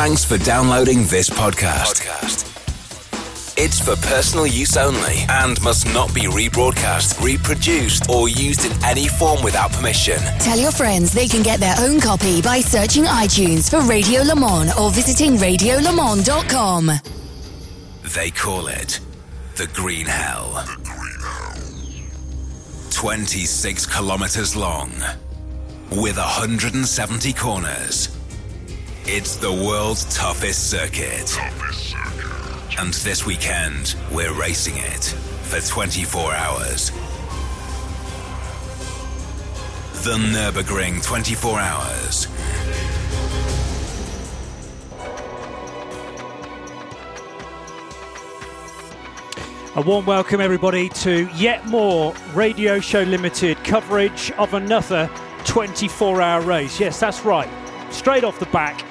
Thanks for downloading this podcast. It's for personal use only and must not be rebroadcast, reproduced, or used in any form without permission. Tell your friends they can get their own copy by searching iTunes for Radio Le Mans or visiting radiolemans.com. They call it the Green Hell. 26 kilometers long, with 170 corners. It's the world's toughest circuit. And this weekend, we're racing it for 24 hours. The Nürburgring 24 Hours. A warm welcome, everybody, to yet more Radio Show Limited coverage of another 24-hour race. Yes, that's right. Straight off the back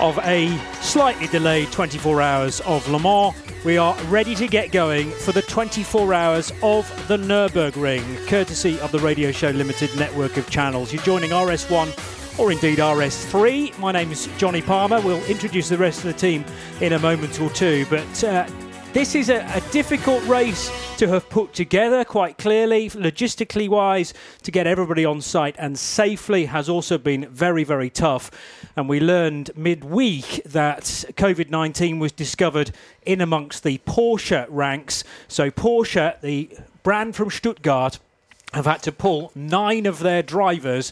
of a slightly delayed 24 hours of Le Mans, we are ready to get going for the 24 hours of the Nürburgring, courtesy of the Radio Show Limited network of channels. You're joining RS1 or indeed RS3. My name is Johnny Palmer. We'll introduce the rest of the team in a moment or two, but this is a difficult race to have put together, quite clearly, logistically wise. To get everybody on site and safely has also been very, very tough. And we learned midweek that COVID-19 was discovered in amongst the Porsche ranks. So Porsche, the brand from Stuttgart, have had to pull 9 of their drivers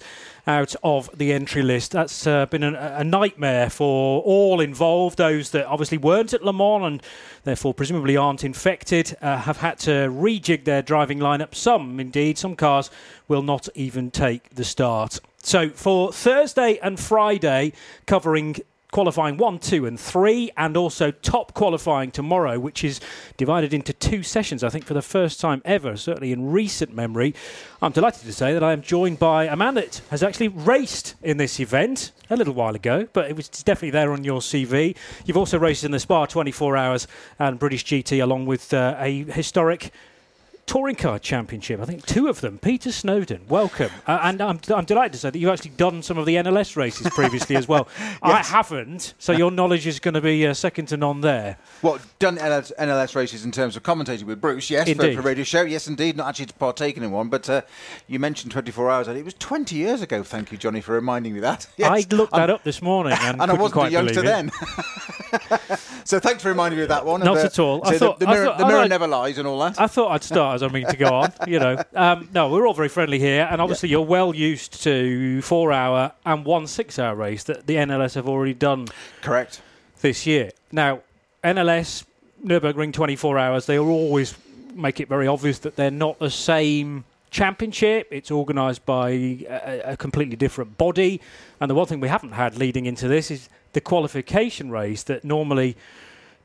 out of the entry list. That's been a nightmare for all involved. Those that obviously weren't at Le Mans and therefore presumably aren't infected have had to rejig their driving lineup. Some cars will not even take the start. So for Thursday and Friday, covering qualifying 1, 2 and 3, and also top qualifying tomorrow, which is divided into 2 sessions, I think, for the first time ever, certainly in recent memory. I'm delighted to say that I am joined by a man that has actually raced in this event a little while ago, but it was definitely there on your CV. You've also raced in the Spa 24 Hours and British GT, along with a historic Touring Car Championship, I think 2 of them. Peter Snowden, welcome. And I'm delighted to say that you've actually done some of the NLS races previously as well. Yes. I haven't, so your knowledge is going to be second to none there. Well, done NLS races in terms of commentating with Bruce, yes, for Radio Show. Yes, indeed, not actually partaken in one, but you mentioned 24 hours. It was 20 years ago, thank you, Johnny, for reminding me that. Yes. I looked that up this morning and I wasn't a youngster then. So thanks for reminding me of that one. Not at all. So the mirror never lies and all that. I thought I'd start as I mean to go on, you know. No, we're all very friendly here, and obviously you're well used to 4-hour and 1 6-hour race that the NLS have already done. Correct. This year. Now, NLS, Nürburgring 24 hours, they always make it very obvious that they're not the same championship. It's organised by a completely different body, and the one thing we haven't had leading into this is the qualification race that normally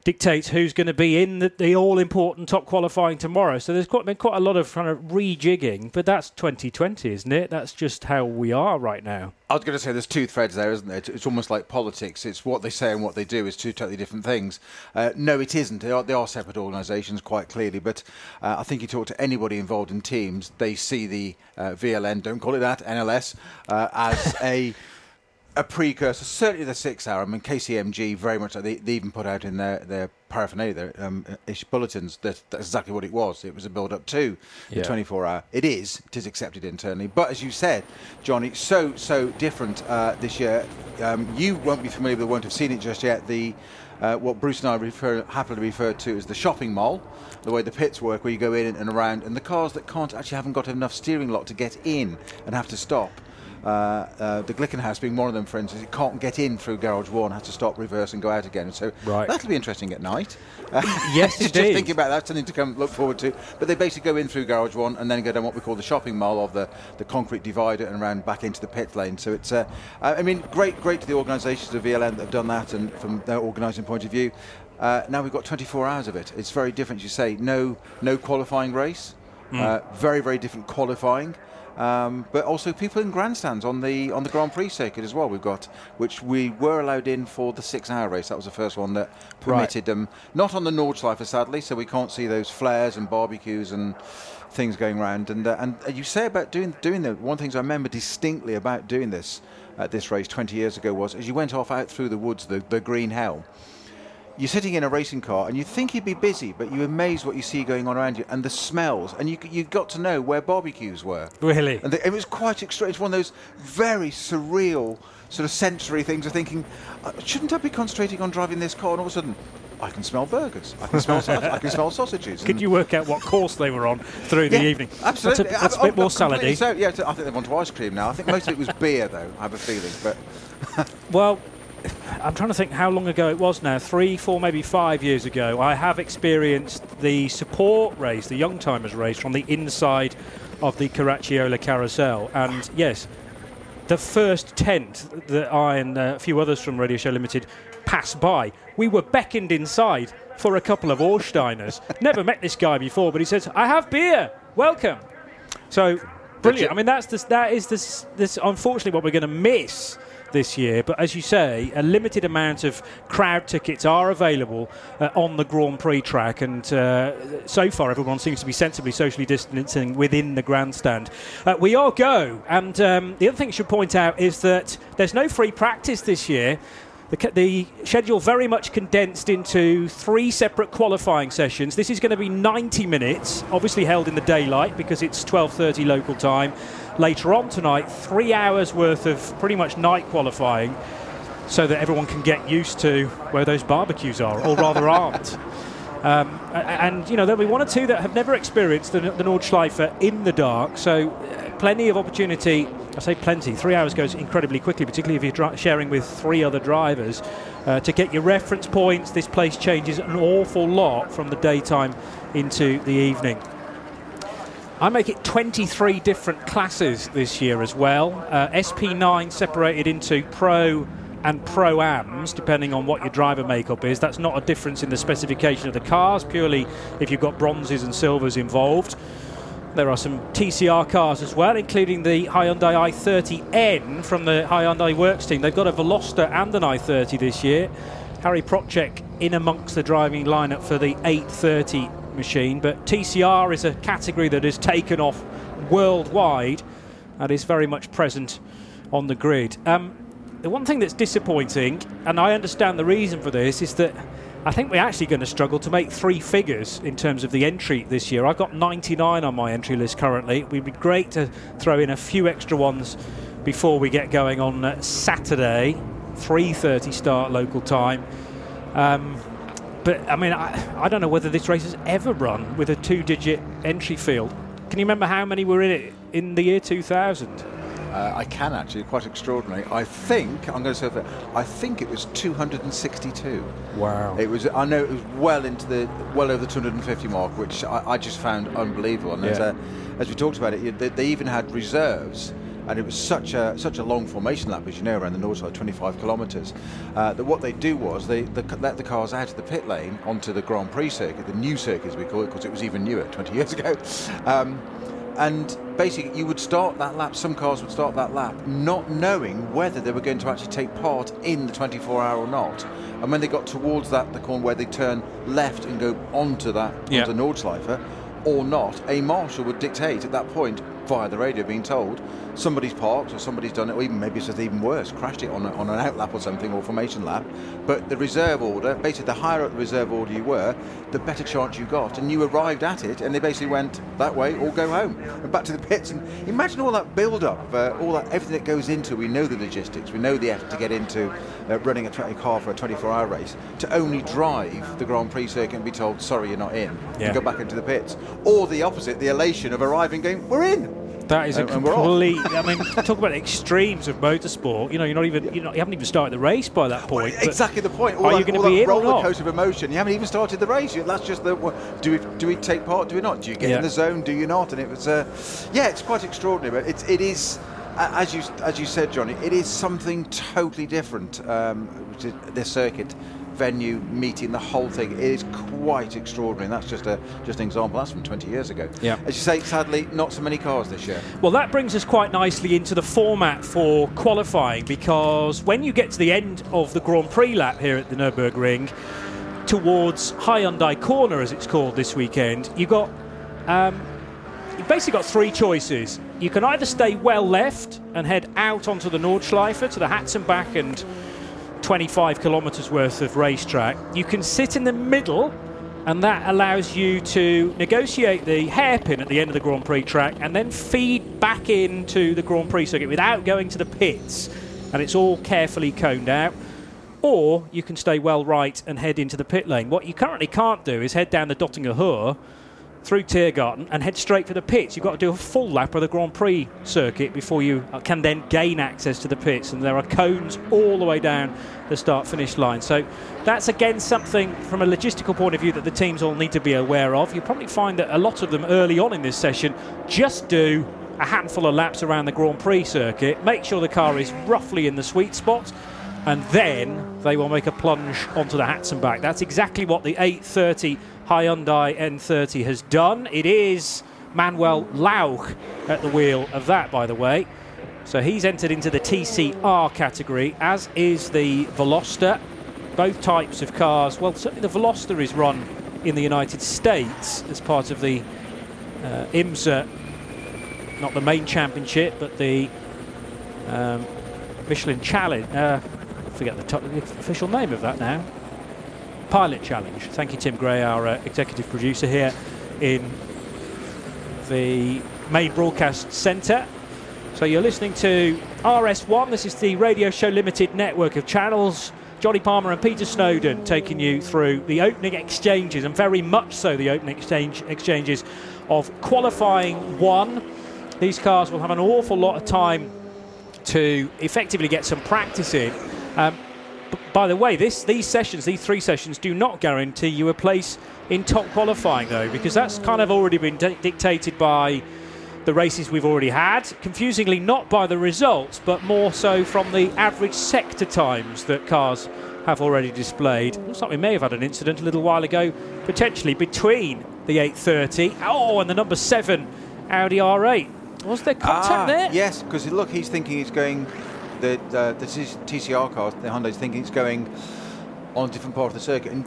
dictates who's going to be in the all-important top qualifying tomorrow. So there's been quite a lot of kind of rejigging, but that's 2020, isn't it? That's just how we are right now. I was going to say there's 2 threads there, isn't there? It's almost like politics. It's what they say and what they do is 2 totally different things. No, it isn't. They are separate organisations, quite clearly. But I think you talk to anybody involved in teams, they see the VLN, don't call it that, NLS, as a precursor, certainly the 6-hour. I mean, KCMG, very much, they even put out in their paraphernalia, their issue bulletins, that's exactly what it was. It was a build-up to the 24-hour. It is accepted internally. But as you said, Johnny, it's so different this year. You won't be familiar with it, won't have seen it just yet, the what Bruce and I happily refer to as the shopping mall, the way the pits work, where you go in and around, and the cars that haven't got enough steering lock to get in and have to stop. The Glickenhaus being one of them, for instance, it can't get in through Garage 1, has to stop, reverse and go out again. So that'll be interesting at night. Yes, just thinking about that, something to come look forward to. But they basically go in through Garage 1 and then go down what we call the shopping mall of the concrete divider and round back into the pit lane. So it's, great to the organisations of VLN that have done that, and from their organising point of view. Now we've got 24 hours of it. It's very different, you say. No qualifying race. Very, very different qualifying. But also people in grandstands on the Grand Prix circuit as well. We've got, which we were allowed in for the 6-hour race. That was the first one that permitted them. Not on the Nordschleife, sadly, so we can't see those flares and barbecues and things going round. And you say about doing the one of the things I remember distinctly about doing this at this race 20 years ago was, as you went off out through the woods, the green helm, you're sitting in a racing car and you think you'd be busy, but you're amazed what you see going on around you and the smells. And you got to know where barbecues were. Really? And it was quite extreme. It's one of those very surreal sort of sensory things of thinking, shouldn't I be concentrating on driving this car? And all of a sudden, I can smell burgers. I can smell I can smell sausages. Could you work out what course they were on through the evening? Absolutely. That's a bit more salady. So, yeah, I think they're onto ice cream now. I think most of it was beer, though, I have a feeling. But well, I'm trying to think how long ago it was now. 3, 4, maybe 5 years ago, I have experienced the support race, the Young Timers race, from the inside of the Caracciola Carousel. And, yes, the first tent that I and a few others from Radio Show Limited passed by, we were beckoned inside for a couple of Orsteiners. Never met this guy before, but he says, I have beer, welcome. So, brilliant. I mean, that is unfortunately what we're going to miss this year, but as you say, a limited amount of crowd tickets are available on the Grand Prix track, and so far everyone seems to be sensibly socially distancing within the grandstand. We all go, and the other thing I should point out is that there's no free practice this year. The schedule very much condensed into 3 separate qualifying sessions. This is going to be 90 minutes, obviously held in the daylight because it's 12:30 local time. Later on tonight, 3 hours worth of pretty much night qualifying so that everyone can get used to where those barbecues are, or rather aren't. And, you know, there'll be one or two that have never experienced the Nordschleife in the dark, so plenty of opportunity. I say plenty. 3 hours goes incredibly quickly, particularly if you're sharing with 3 other drivers. To get your reference points, this place changes an awful lot from the daytime into the evening. I make it 23 different classes this year as well. SP9 separated into Pro and Pro-Ams, depending on what your driver makeup is. That's not a difference in the specification of the cars, purely if you've got bronzes and silvers involved. There are some TCR cars as well, including the Hyundai i30N from the Hyundai Works team. They've got a Veloster and an i30 this year. Harry Procek in amongst the driving lineup for the 830 machine, but TCR is a category that is taken off worldwide and is very much present on the grid. The one thing that's disappointing, and I understand the reason for this, is that I think we're actually going to struggle to make 3 figures in terms of the entry this year. I've got 99 on my entry list currently. It would be great to throw in a few extra ones before we get going on Saturday, 3:30 start local time. But, I mean, I don't know whether this race has ever run with a 2-digit entry field. Can you remember how many were in it in the year 2000? I can actually, quite extraordinary. I think it was 262. Wow! It was. I know it was well over the 250 mark, which I just found unbelievable. And as we talked about it, they even had reserves, and it was such a long formation lap, as you know, around the north side, 25 kilometres. That what they do was they let the cars out of the pit lane onto the Grand Prix circuit, the new circuit as we call it, because it was even newer 20 years ago. And basically, you would start that lap, some cars would start that lap, not knowing whether they were going to actually take part in the 24-hour or not. And when they got towards the corner where they turn left and go onto onto Nordschleife or not, a marshal would dictate at that point, via the radio being told, somebody's parked or somebody's done it, or even maybe it's even worse, crashed it on an out lap or something, or formation lap. But the reserve order, basically the higher up the reserve order you were, the better chance you got. And you arrived at it, and they basically went that way or go home and back to the pits. And imagine all that build-up, everything that goes into. We know the logistics, we know the effort to get into running a car for a 24-hour race, to only drive the Grand Prix circuit and be told, sorry, you're not in, and go back into the pits. Or the opposite, the elation of arriving, going, we're in. That is a complete. I mean, talk about extremes of motorsport. You know, you haven't even started the race by that point. Well, exactly the point. All are that, you going to be in or not? Roller coaster of emotion. You haven't even started the race. That's just the. Do we take part? Do we not? Do you get in the zone? Do you not? And it was. It's quite extraordinary. But it is. As you said, Johnny, it is something totally different. This circuit, venue, meeting, the whole thing, it is quite extraordinary. And that's just an example. That's from 20 years ago. Yeah. As you say, sadly, not so many cars this year. Well, that brings us quite nicely into the format for qualifying, because when you get to the end of the Grand Prix lap here at the Nürburgring, towards Hyundai Corner, as it's called this weekend, you've basically got 3 choices. You can either stay well left and head out onto the Nordschleife to the Hatzenbach and 25 kilometers worth of racetrack. You can sit in the middle, and that allows you to negotiate the hairpin at the end of the Grand Prix track and then feed back into the Grand Prix circuit without going to the pits, and it's all carefully coned out. Or you can stay well right and head into the pit lane. What you currently can't do is head down the Dottinger Hohe through Tiergarten and head straight for the pits. You've got to do a full lap of the Grand Prix circuit before you can then gain access to the pits, and there are cones all the way down the start-finish line. So that's, again, something from a logistical point of view that the teams all need to be aware of. You'll probably find that a lot of them early on in this session just do a handful of laps around the Grand Prix circuit, make sure the car is roughly in the sweet spot, and then they will make a plunge onto the Hatzenbach. That's exactly what the 830 Hyundai N30 has done. It is Manuel Lauch at the wheel of that, by the way. So he's entered into the TCR category, as is the Veloster. Both types of cars. Well, certainly the Veloster is run in the United States as part of the IMSA, not the main championship, but the Michelin Challenge. Forget the official name of that now. Pilot Challenge. Thank you, Tim Gray, our executive producer here in the main broadcast centre. So you're listening to RS1. This is the Radio Show Limited network of channels. Johnny Palmer and Peter Snowden taking you through the opening exchanges, and very much so the opening exchanges of qualifying one. These cars will have an awful lot of time to effectively get some practice in. By the way, these three sessions do not guarantee you a place in top qualifying, though, because that's kind of already been dictated by the races we've already had. Confusingly, not by the results, but more so from the average sector times that cars have already displayed. Looks like we may have had an incident a little while ago, potentially between the 830 and the number 7 Audi R8. Was there contact there? Yes, because look, he's thinking he's going... The TCR car, the Hyundai's thinking it's going on a different part of the circuit. And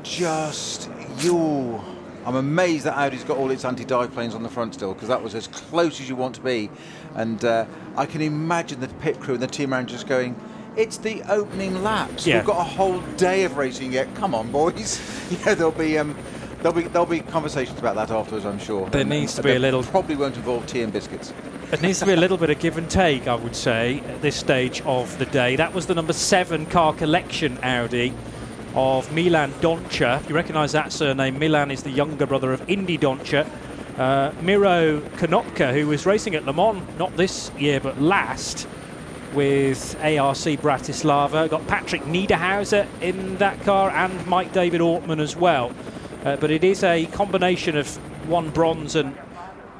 I'm amazed that Audi's got all its anti-dive planes on the front still, because that was as close as you want to be. And I can imagine the pit crew and the team around just going, it's the opening laps. Yeah. We've got a whole day of racing yet. Come on, boys. Yeah, there'll be conversations about that afterwards, I'm sure. There needs to be a little... Probably won't involve tea and biscuits. There needs to be a little bit of give and take, I would say, at this stage of the day. That was the number 7 car collection Audi of Milan Doncha. You recognise that surname. Milan is the younger brother of Indy Doncha. Miro Konopka, who was racing at Le Mans, not this year but last, with ARC Bratislava. Got Patrick Niederhauser in that car and Mike David Ortman as well. But it is a combination of one bronze and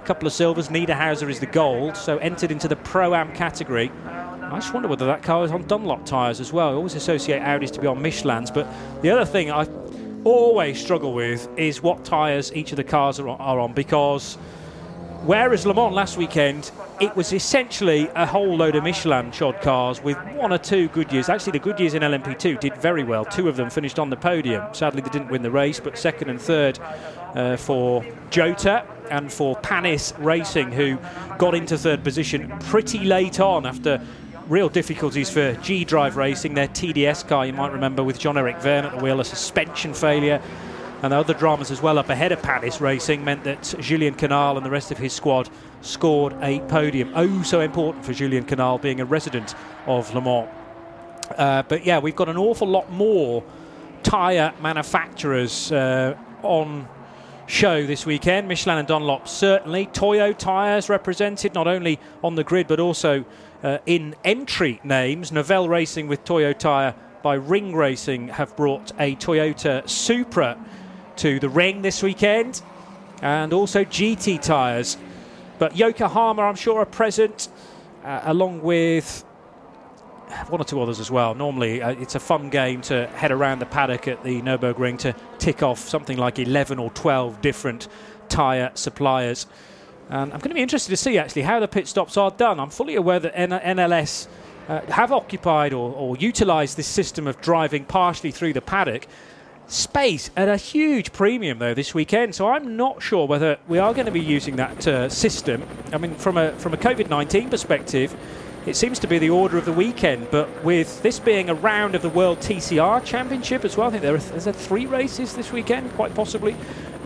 couple of silvers. Niederhauser is the gold, so entered into the Pro-Am category. I just wonder whether that car was on Dunlop tyres as well. I always associate Audis to be on Michelins, but the other thing I always struggle with is what tyres each of the cars are on, because whereas Le Mans last weekend, it was essentially a whole load of Michelin-shod cars with one or two Goodyears. Actually, the Goodyears in LMP2 did very well. Two of them finished on the podium. Sadly, they didn't win the race, but second and third for Jota and for Panis Racing, who got into third position pretty late on after real difficulties for G-Drive Racing, their TDS car, you might remember, with John-Eric Verne at the wheel, a suspension failure. And the other dramas as well up ahead of Panis Racing meant that Julien Canal and the rest of his squad scored a podium. Oh, so important for Julien Canal, being a resident of Le Mans. But yeah, we've got an awful lot more tyre manufacturers on show this weekend. Michelin and Dunlop certainly. Toyo tyres represented not only on the grid but also in entry names. Novell Racing with Toyo tyre by Ring Racing have brought a Toyota Supra to the ring this weekend, and also GT tyres. But Yokohama, I'm sure, are present, along with one or two others as well. Normally, it's a fun game to head around the paddock at the Nürburgring to tick off something like 11 or 12 different tyre suppliers. And I'm going to be interested to see, actually, how the pit stops are done. I'm fully aware that NLS have occupied or utilised this system of driving partially through the paddock. Space at a huge premium, though, this weekend. So I'm not sure whether we are going to be using that system. I mean, from a COVID-19 perspective, it seems to be the order of the weekend. But with this being a round of the World TCR Championship as well, I think there's three races this weekend, quite possibly.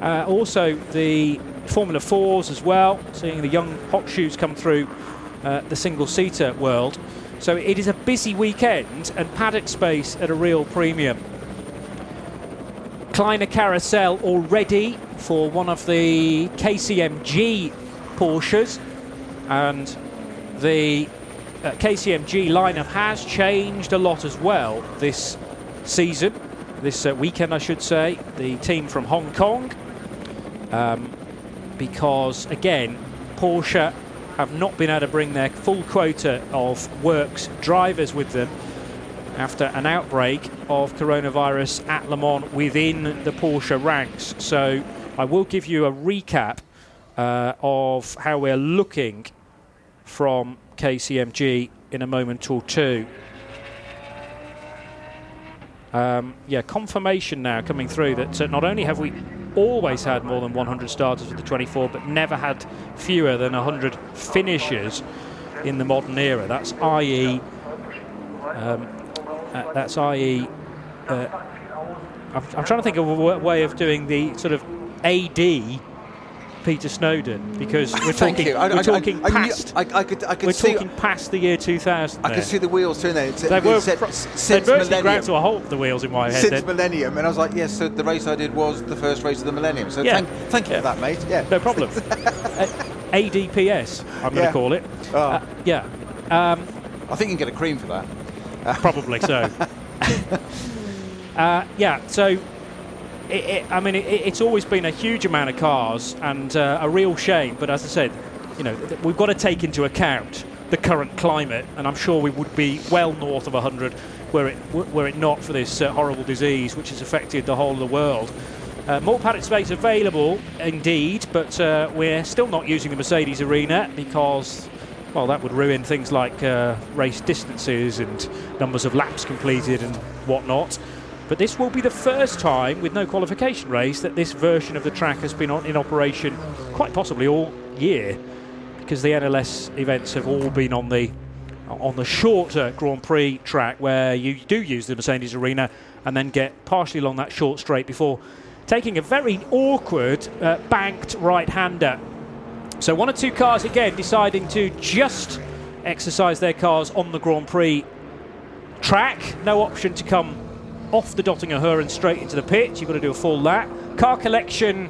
Also, the Formula 4s as well, seeing the young hot shoes come through the single-seater world. So it is a busy weekend and paddock space at a real premium. Kleiner Carousel already for one of the KCMG Porsches, and the KCMG lineup has changed a lot as well this season, this weekend I should say, the team from Hong Kong, because again Porsche have not been able to bring their full quota of works drivers with them after an outbreak of coronavirus at Le Mans within the Porsche ranks. So I will give you a recap of how we're looking from KCMG in a moment or two. Confirmation now coming through that not only have we always had more than 100 starters with the 24, but never had fewer than 100 finishers in the modern era. That's i.e. I'm trying to think of a way of doing the sort of AD Peter Snowden, because we're talking past the year 2000. I could see the wheels turning there. They virtually ground to a halt, the wheels in my head. Since Millennium, and I was like, yes, so the race I did was the first race of the Millennium. So thank you for that, mate. Yeah. No problem. ADPS, I'm going to call it. Oh. I think you can get a cream for that. Probably so. So... It's always been a huge amount of cars and a real shame. But as I said, we've got to take into account the current climate, and I'm sure we would be well north of 100 were it not for this horrible disease which has affected the whole of the world. More paddock space available, indeed, but we're still not using the Mercedes Arena because, well, that would ruin things like race distances and numbers of laps completed and whatnot. But this will be the first time, with no qualification race, that this version of the track has been in operation quite possibly all year, because the NLS events have all been on the shorter Grand Prix track, where you do use the Mercedes Arena and then get partially along that short straight before taking a very awkward banked right-hander. So one or two cars, again, deciding to just exercise their cars on the Grand Prix track. No option to come off the Dottinger Hoeren straight into the pit. You've got to do a full lap. Car Collection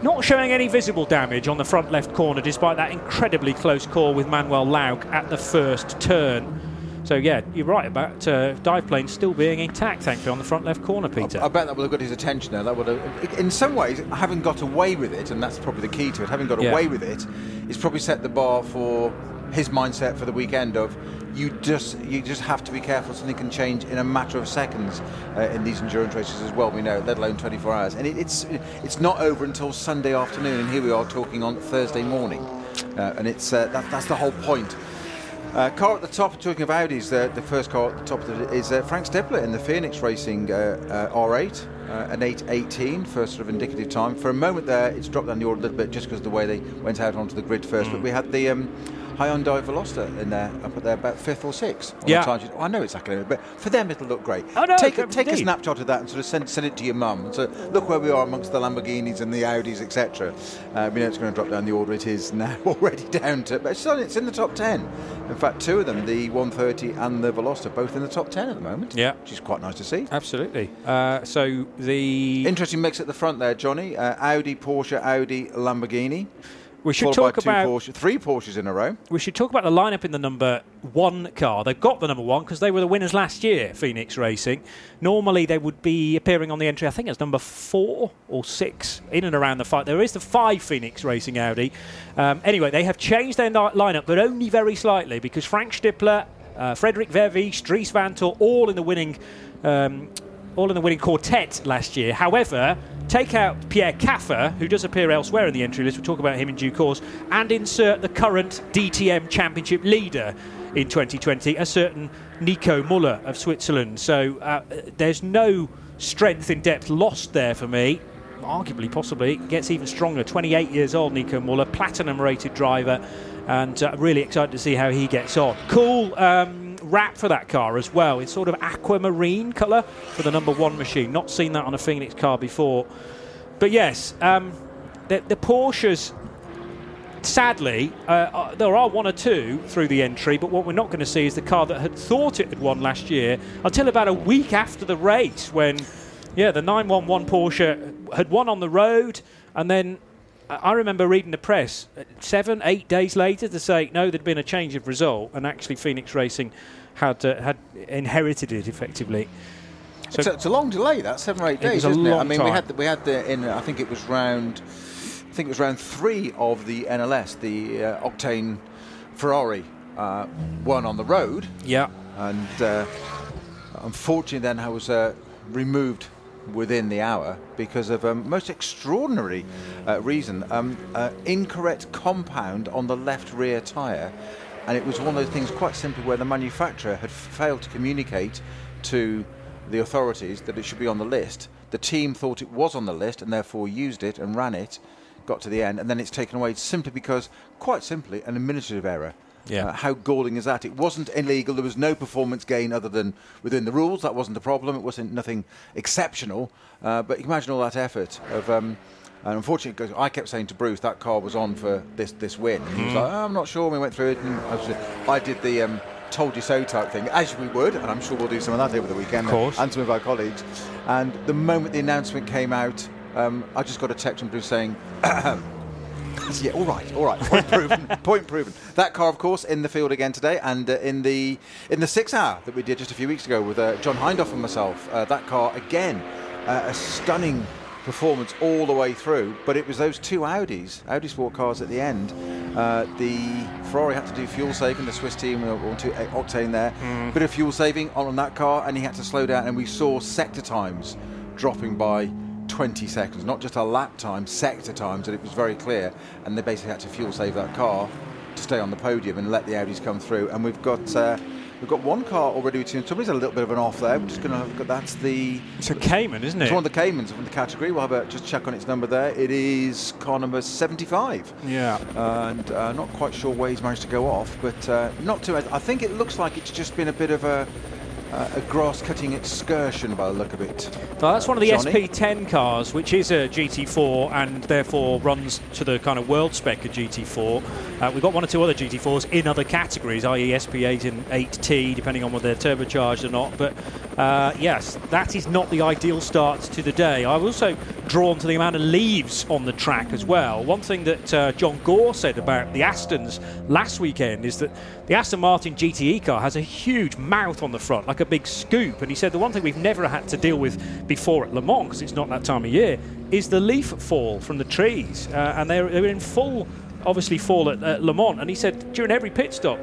not showing any visible damage on the front left corner, despite that incredibly close call with Manuel Lauk at the first turn. So, yeah, you're right about dive plane still being intact, thankfully, on the front left corner, Peter. I bet that would have got his attention there. That would have, in some ways, having got away with it, and that's probably the key to it, having got away with it, it's probably set the bar for his mindset for the weekend of you just have to be careful. Something can change in a matter of seconds in these endurance races as well, we know, let alone 24 hours. And it's not over until Sunday afternoon, and here we are talking on Thursday morning. And it's that's the whole point. Car at the top, talking of Audis, the first car at the top is Frank Stippler in the Phoenix Racing R8, an 8.18, first sort of indicative time. For a moment there, it's dropped down the order a little bit just because of the way they went out onto the grid first. But we had the... Hyundai Veloster in there, up at there about fifth or sixth. I know it's academic, but for them it'll look great. Oh, no, take a snapshot of that and sort of send it to your mum. And so look where we are amongst the Lamborghinis and the Audis, etc. We know it's going to drop down the order. It is now already down to, but it's in the top 10. In fact, two of them, the 130 and the Veloster, both in the top 10 at the moment. Yeah, which is quite nice to see. Absolutely. So the interesting mix at the front there, Johnny. Audi, Porsche, Audi, Lamborghini. We should talk about three Porsches in a row. We should talk about the lineup in the number one car. They've got the number one because they were the winners last year, Phoenix Racing. Normally they would be appearing on the entry, I think it's number 4 or 6, in and around the 5. There is the 5 Phoenix Racing Audi. Anyway, they have changed their lineup, but only very slightly, because Frank Stippler, Frederik Vervey, Dries Van Tor, all in the winning quartet last year. However, take out Pierre Caffer, who does appear elsewhere in the entry list, we'll talk about him in due course, and insert the current DTM Championship leader in 2020, a certain Nico Müller of Switzerland. So there's no strength in depth lost there for me. Arguably, possibly, gets even stronger. 28 years old, Nico Müller, platinum-rated driver, and really excited to see how he gets on. Cool wrap for that car as well. It's sort of aquamarine colour for the number one machine. Not seen that on a Phoenix car before. But yes, the Porsches, sadly, there are one or two through the entry, but what we're not going to see is the car that had thought it had won last year until about a week after the race when... Yeah, the 911 Porsche had won on the road, and then I remember reading the press 7-8 days later to say, no, there'd been a change of result, and actually Phoenix Racing had inherited it effectively. So it's a long delay, that 7 or 8 days, isn't it? I mean, we had the in I think it was round three of the NLS, the Octane Ferrari won on the road. Yeah, and unfortunately, then I was removed within the hour because of a most extraordinary reason, incorrect compound on the left rear tyre, and it was one of those things quite simply where the manufacturer had failed to communicate to the authorities that it should be on the list. The team thought it was on the list and therefore used it and ran it, got to the end, and then it's taken away simply because, quite simply, an administrative error. Yeah. How galling is that? It wasn't illegal. There was no performance gain other than within the rules. That wasn't the problem. It wasn't nothing exceptional. But you can imagine all that effort of, and unfortunately, I kept saying to Bruce that car was on for this win. And he was like, oh, I'm not sure. And we went through it, and I did the told you so type thing, as we would, and I'm sure we'll do some of that over the weekend, of course, and some of our colleagues. And the moment the announcement came out, I just got a text from Bruce saying. Yeah, all right. Point proven. That car, of course, in the field again today, and in the 6 hour that we did just a few weeks ago with John Hindhoff and myself. That car again, a stunning performance all the way through. But it was those two Audi Sport cars at the end. The Ferrari had to do fuel saving. The Swiss team were on 2.8 octane there, bit of fuel saving on that car, and he had to slow down. And we saw sector times dropping by 20 seconds, not just a lap time, sector times, and it was very clear, and they basically had to fuel save that car to stay on the podium and let the Audis come through. And we've got one car already with somebody's a little bit of an off there. We're just going to have that's the... It's a Cayman, isn't it? It's one of the Caymans from the category. We'll have a just check on its number there. It is car number 75. Yeah. And not quite sure where he's managed to go off, but not too... I think it looks like it's just been a bit of a grass-cutting excursion by the look of it. Well, that's one of the Johnny. SP10 cars, which is a GT4 and therefore runs to the kind of world spec of GT4. We've got one or two other GT4s in other categories, i.e. SP8 and 8T, depending on whether they're turbocharged or not. But yes, that is not the ideal start to the day. I've also drawn to the amount of leaves on the track as well. One thing that John Gore said about the Astons last weekend is that the Aston Martin GTE car has a huge mouth on the front, like a big scoop, and he said the one thing we've never had to deal with before at Le Mans, because it's not that time of year, is the leaf fall from the trees, and they were in full, obviously, fall at Le Mans, and he said during every pit stop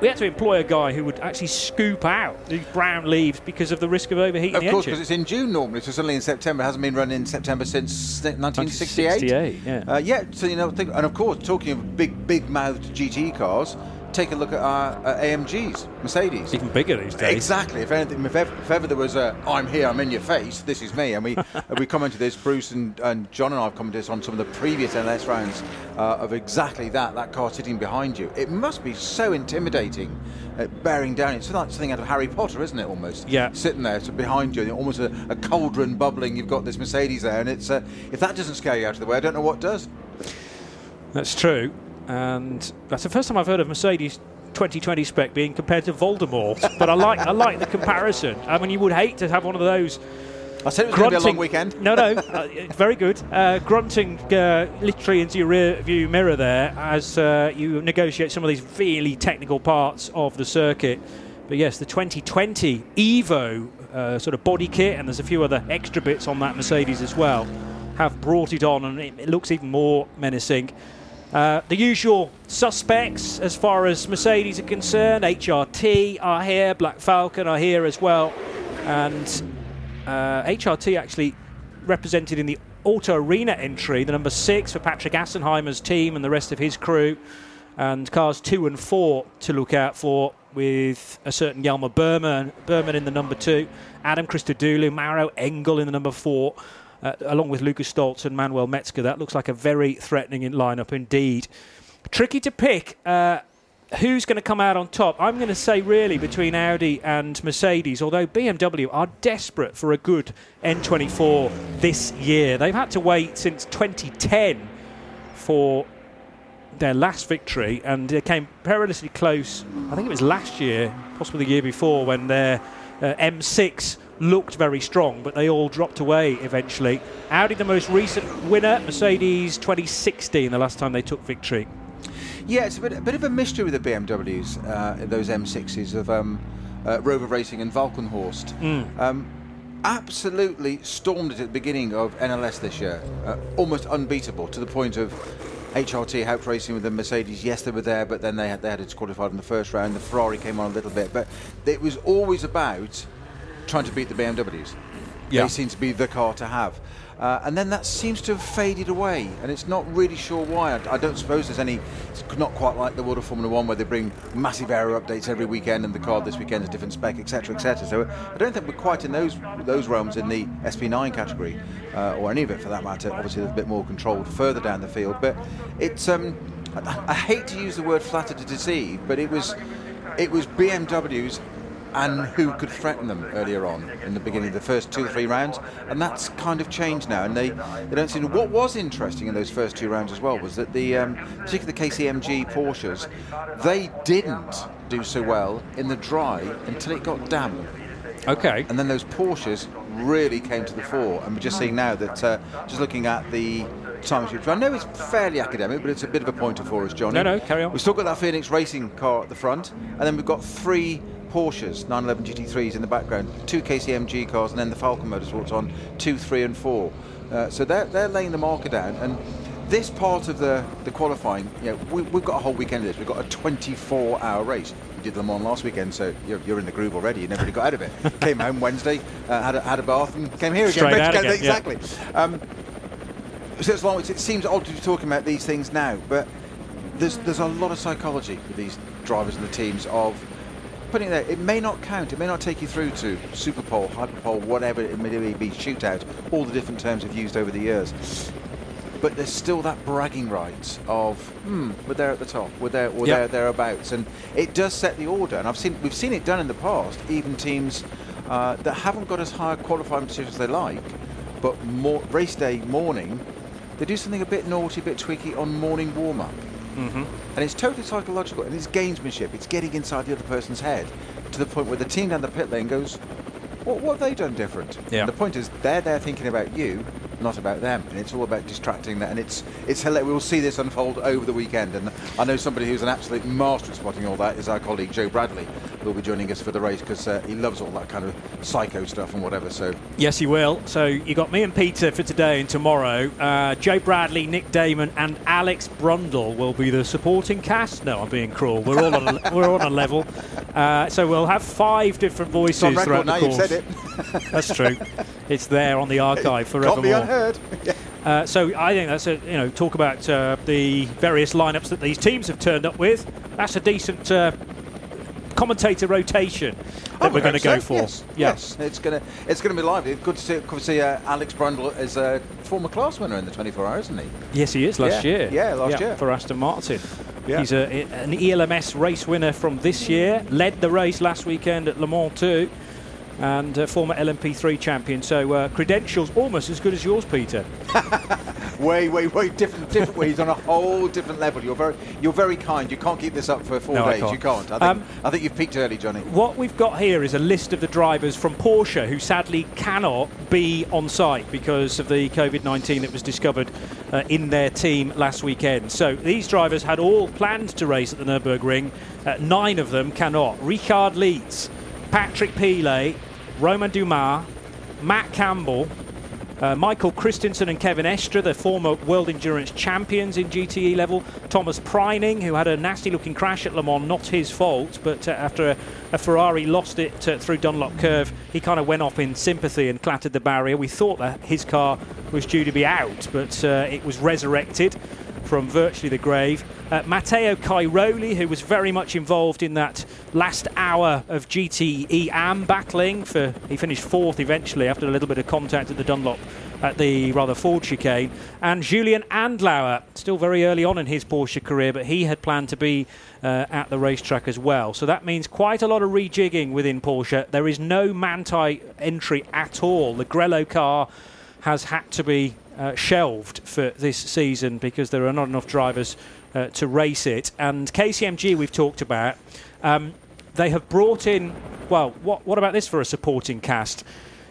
we had to employ a guy who would actually scoop out these brown leaves because of the risk of overheating the engine. Of course, because it's in June normally, so suddenly in September. It hasn't been run in September since 1968. So and of course, talking of big-mouthed GTE cars, take a look at our AMGs, Mercedes. Even bigger these days. Exactly. If ever there was a I'm here, I'm in your face, this is me. And we commented this, Bruce and John and I have commented this on some of the previous NLS rounds of exactly that car sitting behind you. It must be so intimidating, bearing down. It's like something out of Harry Potter, isn't it, almost? Yeah. Sitting there so behind you, and almost a cauldron bubbling. You've got this Mercedes there, and it's if that doesn't scare you out of the way, I don't know what does. That's true. And that's the first time I've heard of Mercedes 2020 spec being compared to Voldemort, but I like the comparison. I mean, you would hate to have one of those. I said it was going to be a long weekend. No, very good. Grunting literally into your rear view mirror there as you negotiate some of these really technical parts of the circuit. But yes, the 2020 Evo sort of body kit, and there's a few other extra bits on that Mercedes as well, have brought it on, and it looks even more menacing. The usual suspects as far as Mercedes are concerned, HRT are here, Black Falcon are here as well, and HRT actually represented in the Auto Arena entry, the number 6 for Patrick Assenheimer's team and the rest of his crew, and cars 2 and 4 to look out for with a certain Jelmer Berman in the number 2, Adam Christodoulou, Mauro Engel in the number 4, along with Lucas Stoltz and Manuel Metzger. That looks like a very threatening lineup indeed. Tricky to pick who's going to come out on top. I'm going to say really between Audi and Mercedes, although BMW are desperate for a good N24 this year. They've had to wait since 2010 for their last victory, and they came perilously close. I think it was last year, possibly the year before, when their M6 looked very strong, but they all dropped away eventually. Audi, the most recent winner, Mercedes 2016, the last time they took victory. Yeah, it's a bit of a mystery with the BMWs, those M6s of Rover Racing and Valkenhorst. Absolutely stormed it at the beginning of NLS this year, almost unbeatable, to the point of HRT helped racing with the Mercedes. Yes, they were there, but then they had it disqualified in the first round. The Ferrari came on a little bit, but it was always about trying to beat the BMWs. Yeah. They seem to be the car to have. And then that seems to have faded away, and it's not really sure why. I don't suppose there's any... It's not quite like the world of Formula 1 where they bring massive error updates every weekend and the car this weekend is a different spec, etc., etc. So I don't think we're quite in those realms in the SP9 category, or any of it for that matter. Obviously, there's a bit more controlled further down the field. But it's... I hate to use the word flattered to deceive, but it was BMW's and who could threaten them earlier on in the beginning of the first 2 or 3 rounds, and that's kind of changed now, and they don't seem to. What was interesting in those first 2 rounds as well was that the particularly the KCMG Porsches, they didn't do so well in the dry until it got damp. Okay. And then those Porsches really came to the fore, and we're just seeing now that just looking at the time, which I know is fairly academic, but it's a bit of a pointer for us, Johnny. No, carry on. We've still got that Phoenix Racing car at the front, and then we've got 3 Porsches 911 GT3s in the background, 2 KCMG cars, and then the Falcon Motorsports on 2, 3, and 4. So they're laying the marker down, and this part of the qualifying, you know, we've got a whole weekend of this. We've got a 24-hour race. We did Le Mans last weekend, so you're in the groove already. You never really got out of it. Came home Wednesday, had a bath, and came here again. Straight out again. Exactly. Yeah. So as long as it seems odd to be talking about these things now, but there's a lot of psychology with these drivers and the teams of. Putting it there, it may not count, it may not take you through to Super Pole, Hyperpole, whatever it may be, shootout, all the different terms we've used over the years. But there's still that bragging rights of, we're there at the top, we're there, thereabouts. And it does set the order, and we've seen it done in the past, even teams that haven't got as high qualifying positions as they like, but more race day morning, they do something a bit naughty, a bit tweaky on morning warm-up. Mm-hmm. And it's totally psychological, and it's gamesmanship. It's getting inside the other person's head to the point where the team down the pit lane goes, what have they done different? Yeah. And the point is, they're there thinking about you, not about them, and it's all about distracting that. And it's hilarious. We'll see this unfold over the weekend, and I know somebody who's an absolute master at spotting all that is our colleague Joe Bradley, who'll be joining us for the race because he loves all that kind of psycho stuff and whatever. So yes, he will. So you got me and Peter for today and tomorrow. Joe Bradley, Nick Damon, and Alex Brundle will be the supporting cast. No, I'm being cruel. We're all on a level. So we'll have 5 different voices throughout the course. You've said it. That's true. It's there on the archive forevermore. Yeah. So I think that's talk about the various lineups that these teams have turned up with. That's a decent commentator rotation that we're going to go for. Yes. It's going to be lively. Good to see Alex Brundle is a former class winner in the 24 hours, isn't he? Yes, he is. Last year. Yeah, last year for Aston Martin. Yeah. He's an ELMS race winner from this year. Led the race last weekend at Le Mans too. And former LMP3 champion, so credentials almost as good as yours, Peter. Way different ways on a whole different level. You're very kind. You can't keep this up for 4 days. You can't. I think you've peaked early, Johnny. What we've got here is a list of the drivers from Porsche who sadly cannot be on site because of the COVID-19 that was discovered in their team last weekend. So these drivers had all planned to race at the Nürburgring. 9 of them cannot. Richard Leeds, Patrick Pilet, Romain Dumas, Matt Campbell, Michael Christensen and Kevin Estre, the former World Endurance champions in GTE level, Thomas Preining, who had a nasty-looking crash at Le Mans, not his fault, but after a Ferrari lost it through Dunlop Curve, he kind of went off in sympathy and clattered the barrier. We thought that his car was due to be out, but it was resurrected. from virtually the grave. Matteo Cairoli, who was very much involved in that last hour of GTE AM battling for, he finished fourth eventually after a little bit of contact at the Dunlop, at the rather Ford chicane. And Julian Andlauer, still very early on in his Porsche career, but he had planned to be at the racetrack as well. So that means quite a lot of rejigging within Porsche. There is no Manti entry at all. The Grello car has had to be shelved for this season because there are not enough drivers to race it. And KCMG we've talked about. They have brought in, well, what about this for a supporting cast?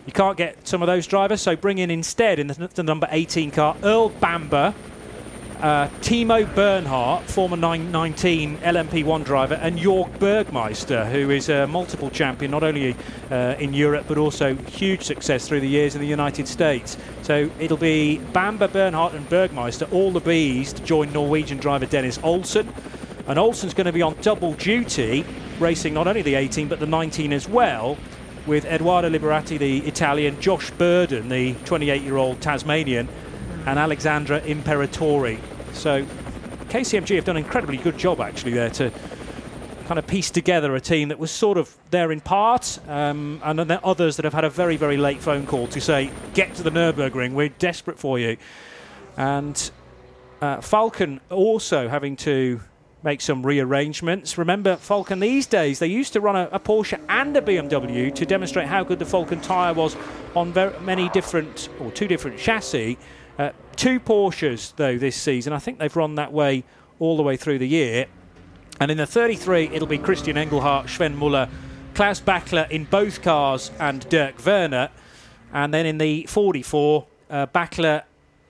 You can't get some of those drivers, so bring in instead in the number 18 car, Earl Bamber, Timo Bernhardt, former 19 LMP1 driver, and Jörg Bergmeister, who is a multiple champion, not only in Europe, but also huge success through the years in the United States. So it'll be Bamber, Bernhardt and Bergmeister, all the Bs, to join Norwegian driver Dennis Olsen. And Olsen's going to be on double duty, racing not only the 18, but the 19 as well, with Eduardo Liberati, the Italian, Josh Burden, the 28-year-old Tasmanian, and Alexandra Imperatori. So KCMG have done an incredibly good job, actually, there to kind of piece together a team that was sort of there in part, and then there are others that have had a very, very late phone call to say, get to the Nürburgring, we're desperate for you. And Falcon also having to make some rearrangements. Remember, Falcon these days, they used to run a Porsche and a BMW to demonstrate how good the Falcon tyre was on two different chassis. Two Porsches, though, this season. I think they've run that way all the way through the year. And in the 33, it'll be Christian Engelhardt, Sven Muller, Klaus Bachler in both cars, and Dirk Werner. And then in the 44, Bachler,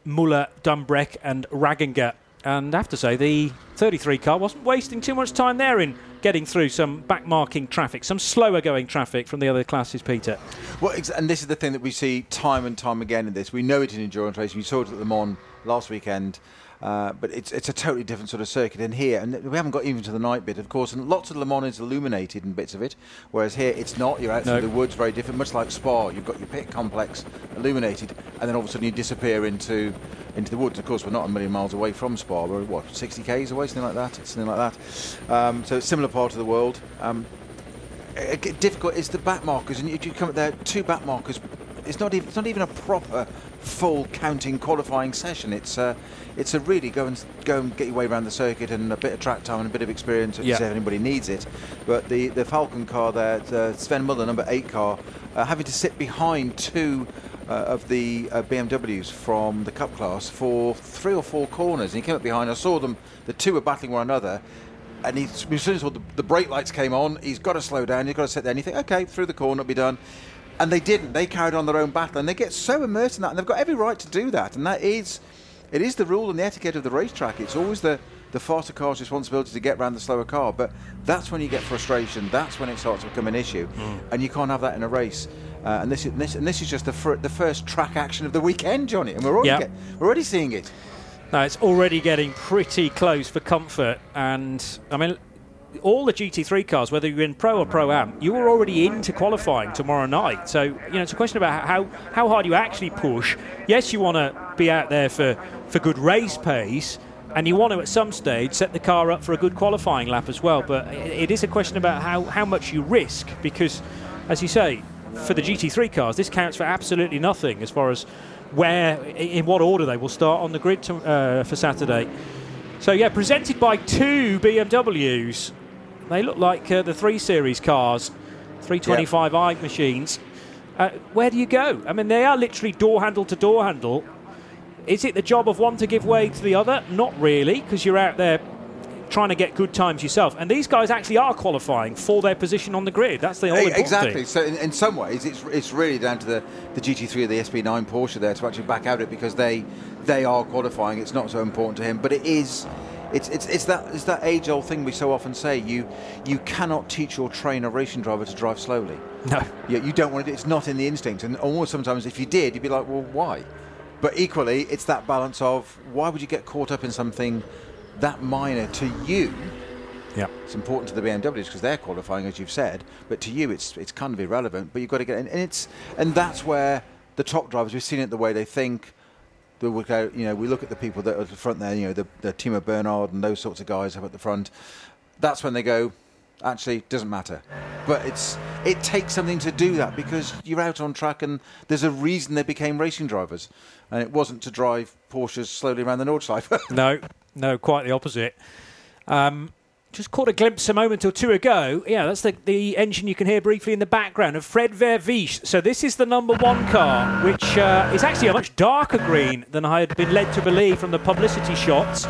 Muller, Dumbreck and Ragginger. And I have to say, the 33 car wasn't wasting too much time there in getting through some backmarking traffic, some slower-going traffic from the other classes, Peter. Well, and this is the thing that we see time and time again in this. We know it in endurance racing. We saw it at Le Mans last weekend. But it's a totally different sort of circuit in here. And we haven't got even to the night bit, of course. And lots of Le Mans is illuminated in bits of it, whereas here it's not. You're out through the woods, very different, much like Spa. You've got your pit complex illuminated, and then all of a sudden you disappear into the woods. Of course, we're not a million miles away from Spa. We're, 60Ks away, something like that. So it's a similar part of the world. Difficult is the back markers. And if you come up there, two back markers, it's not even a proper full counting qualifying session. It's a really go and get your way around the circuit, and a bit of track time and a bit of experience if anybody needs it. But the Falcon car there, the Sven Muller number 8 car, having to sit behind two of the BMWs from the Cup class for three or four corners, and he came up behind. I saw them, the two were battling one another, and as soon as the brake lights came on, he's got to slow down, he's got to sit there, and you think, okay, through the corner, it'll be done. And they didn't. They carried on their own battle, and they get so immersed in that, and they've got every right to do that. And it is the rule and the etiquette of the racetrack. It's always the faster car's responsibility to get around the slower car, but that's when you get frustration. That's when it starts to become an issue, and you can't have that in a race. And this is just the first track action of the weekend, Johnny, and we're already seeing it. No, it's already getting pretty close for comfort, and I mean, all the GT3 cars, whether you're in Pro or Pro-Am, you were already into qualifying tomorrow night. So, it's a question about how hard you actually push. Yes, you want to be out there for good race pace, and you want to, at some stage, set the car up for a good qualifying lap as well. But it is a question about how much you risk, because, as you say, for the GT3 cars, this counts for absolutely nothing as far as in what order they will start on the grid for Saturday. So, presented by two BMWs. They look like the 3 Series cars, 325i machines. Where do you go? I mean, they are literally door handle to door handle. Is it the job of one to give way to the other? Not really, because you're out there trying to get good times yourself. And these guys actually are qualifying for their position on the grid. That's the whole important thing. So in some ways, it's really down to the GT3 or the SP9 Porsche there to actually back out it, because they are qualifying. It's not so important to him, but it is... It's that age-old thing we so often say. You cannot teach or train a racing driver to drive slowly. No. You don't want to do it. It's not in the instinct. And almost sometimes if you did, you'd be like, well, why? But equally, it's that balance of why would you get caught up in something that minor to you? Yeah. It's important to the BMWs because they're qualifying, as you've said. But to you, it's kind of irrelevant. But you've got to get in. And that's where the top drivers, we've seen it the way they think. that would go, you know, we look at the people that are at the front there, you know, the Timo Bernhard and those sorts of guys up at the front. That's when they go, actually, doesn't matter. But it takes something to do that, because you're out on track and there's a reason they became racing drivers. And it wasn't to drive Porsches slowly around the Nordschleife. No, quite the opposite. Just caught a glimpse a moment or two ago. Yeah, that's the engine you can hear briefly in the background of Fred Verwijs. So this is the number one car, which is actually a much darker green than I had been led to believe from the publicity shots.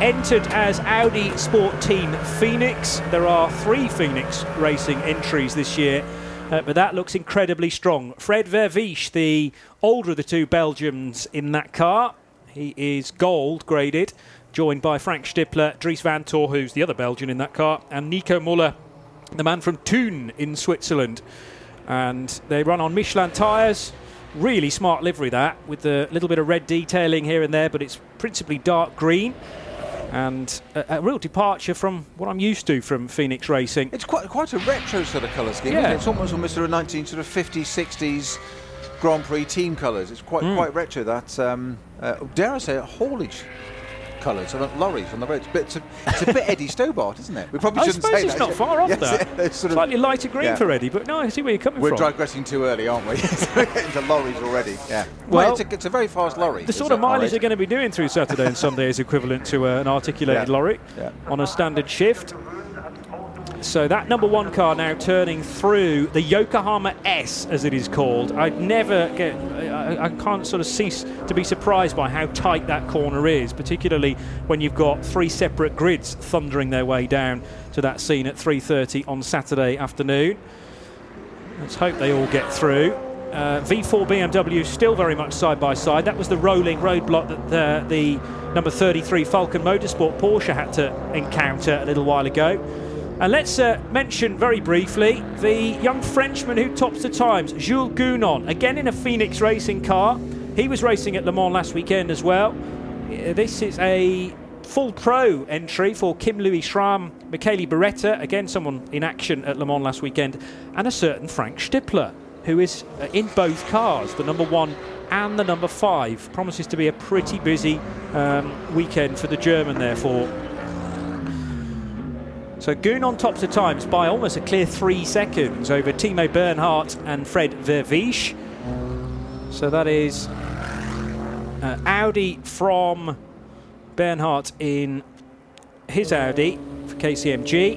Entered as Audi Sport Team Phoenix. There are 3 Phoenix Racing entries this year, but that looks incredibly strong. Fred Verwijs, the older of the 2 Belgians in that car. He is gold graded. Joined by Frank Stippler, Dries van Tor, who's the other Belgian in that car, and Nico Müller, the man from Thun in Switzerland. And they run on Michelin tyres. Really smart livery, that, with a little bit of red detailing here and there, but it's principally dark green. And a real departure from what I'm used to from Phoenix Racing. It's quite a retro sort of colour scheme, yeah. Isn't it? It's almost a 1950s, 60s Grand Prix team colours. It's quite retro, that. Dare I say, haulage colours on lorries on the roads, but it's a bit Eddie Stobart, isn't it? We probably shouldn't say that. I suppose it's not far off that. It's sort of slightly lighter green for Eddie, but no, I see where you're coming from. We're digressing too early, aren't we? We're getting to lorries already. Yeah. Well, it's a very fast lorry. The sort of mileage they're going to be doing through Saturday and Sunday is equivalent to an articulated lorry on a standard shift. So that number one car now turning through the Yokohama S, as it is called. I can't sort of cease to be surprised by how tight that corner is, particularly when you've got 3 separate grids thundering their way down to that scene at 3:30 on Saturday afternoon. Let's hope they all get through. V4 BMW still very much side by side. That was the rolling roadblock that the number 33 Falcon Motorsport Porsche had to encounter a little while ago. And let's mention very briefly the young Frenchman who tops the times, Jules Gounon, again in a Phoenix Racing car. He was racing at Le Mans last weekend as well. This is a full pro entry for Kim Louis Schramm, Michele Beretta, again someone in action at Le Mans last weekend, and a certain Frank Stippler, who is in both cars, the number 1 and the number 5. Promises to be a pretty busy weekend for the German, therefore. So Gounon tops the times by almost a clear 3 seconds over Timo Bernhard and Fred Verwijs. So that is Audi from Bernhard in his Audi for KCMG.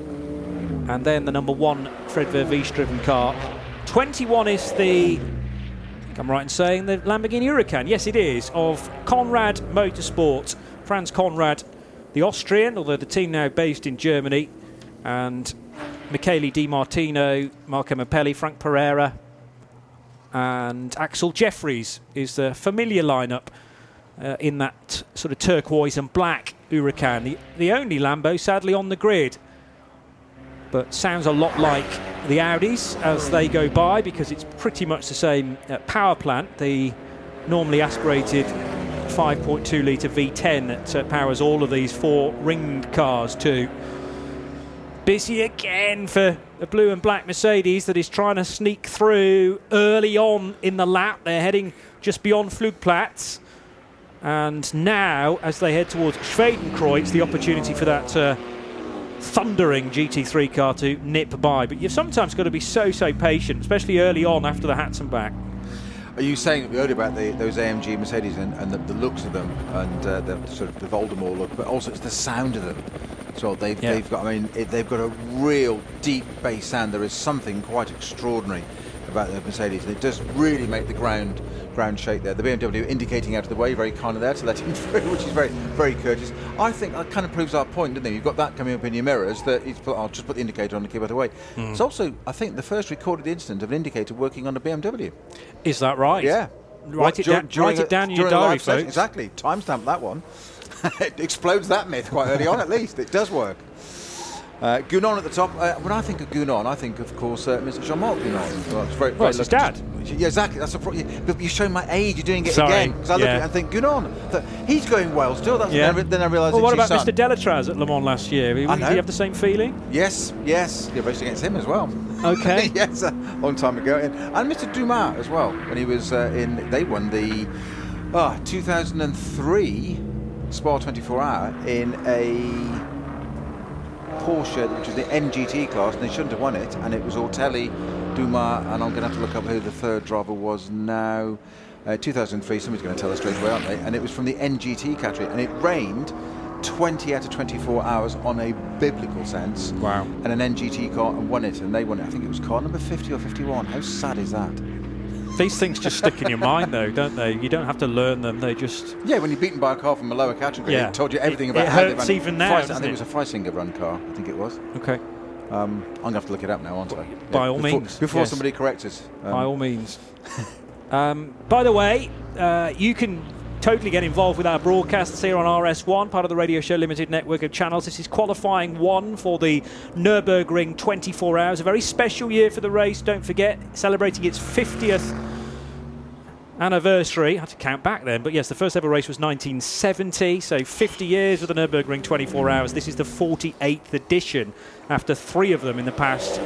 And then the number 1 Fred Verwijs driven car. 21 is the, I think I'm right in saying, the Lamborghini Huracan. Yes, it is, of Conrad Motorsport. Franz Conrad, the Austrian, although the team now based in Germany. And Michele Di Martino, Marco Mappelli, Frank Pereira and Axel Jeffries is the familiar lineup in that sort of turquoise and black Huracan. The only Lambo, sadly, on the grid. But sounds a lot like the Audis as they go by, because it's pretty much the same power plant. The normally aspirated 5.2 litre V10 that powers all of these 4 ringed cars too. Busy again for the blue and black Mercedes that is trying to sneak through early on in the lap. They're heading just beyond Flugplatz. And now, as they head towards Schwedenkreuz, the opportunity for that thundering GT3 car to nip by. But you've sometimes got to be so patient, especially early on after the hats and back. Are you saying that we heard about those AMG Mercedes and the looks of them and the sort of the Voldemort look, but also it's the sound of them. So they've got a real deep bass sound. There is something quite extraordinary about the Mercedes. It does really make the ground shake there. The BMW indicating out of the way, very kind of there to let him through, which is very, very courteous. I think that kind of proves our point, doesn't it? You've got that coming up in your mirrors that I'll just put the indicator on and keep out of the way. Mm. It's also, I think, the first recorded incident of an indicator working on a BMW. Is that right? Yeah. Write it down in your diary, folks. Exactly. Timestamp that one. It explodes that myth quite early on, at least. It does work. Gounon at the top. When I think of Gounon, I think, of course, Mr. Jean-Marc Gounon. Well, it's his dad. Yeah, exactly. That's you show my age. You're doing it again. Because I look at it and think, Gounon, he's going well still. Then I realise it's his son. What about Mr. Delatraz at Le Mans last year? Did he have the same feeling? Yes. You raced against him as well. Okay. Yes, a long time ago. And Mr. Dumas as well. When he was in... They won the... 2003 Spa 24 Hour in a Porsche, which was the MGT class, and they shouldn't have won it, and it was Ortelli, Dumas, and I'm going to have to look up who the third driver was now. 2003, somebody's going to tell us straight away, aren't they? And it was from the MGT category, and it rained 20 out of 24 hours on a biblical sense. Wow. And an MGT car and won it, and they won it. I think it was car number 50 or 51. How sad is that? These things just stick in your mind, though, don't they? You don't have to learn them. They just... Yeah, when you're beaten by a car from a lower category, it told you everything about how they ran. It hurts even now, doesn't it? I think it was a Freisinger run car, I think it was. Okay. I'm going to have to look it up now, aren't I? By all means. Before somebody corrects us. By all means. By the way, you can totally get involved with our broadcasts here on RS1, part of the Radio Show Limited network of channels. This is qualifying one for the Nürburgring 24 hours. A very special year for the race, don't forget, celebrating its 50th anniversary. I had to count back then, but yes, the first ever race was 1970, so 50 years of the Nürburgring 24 hours. This is the 48th edition, after three of them in the past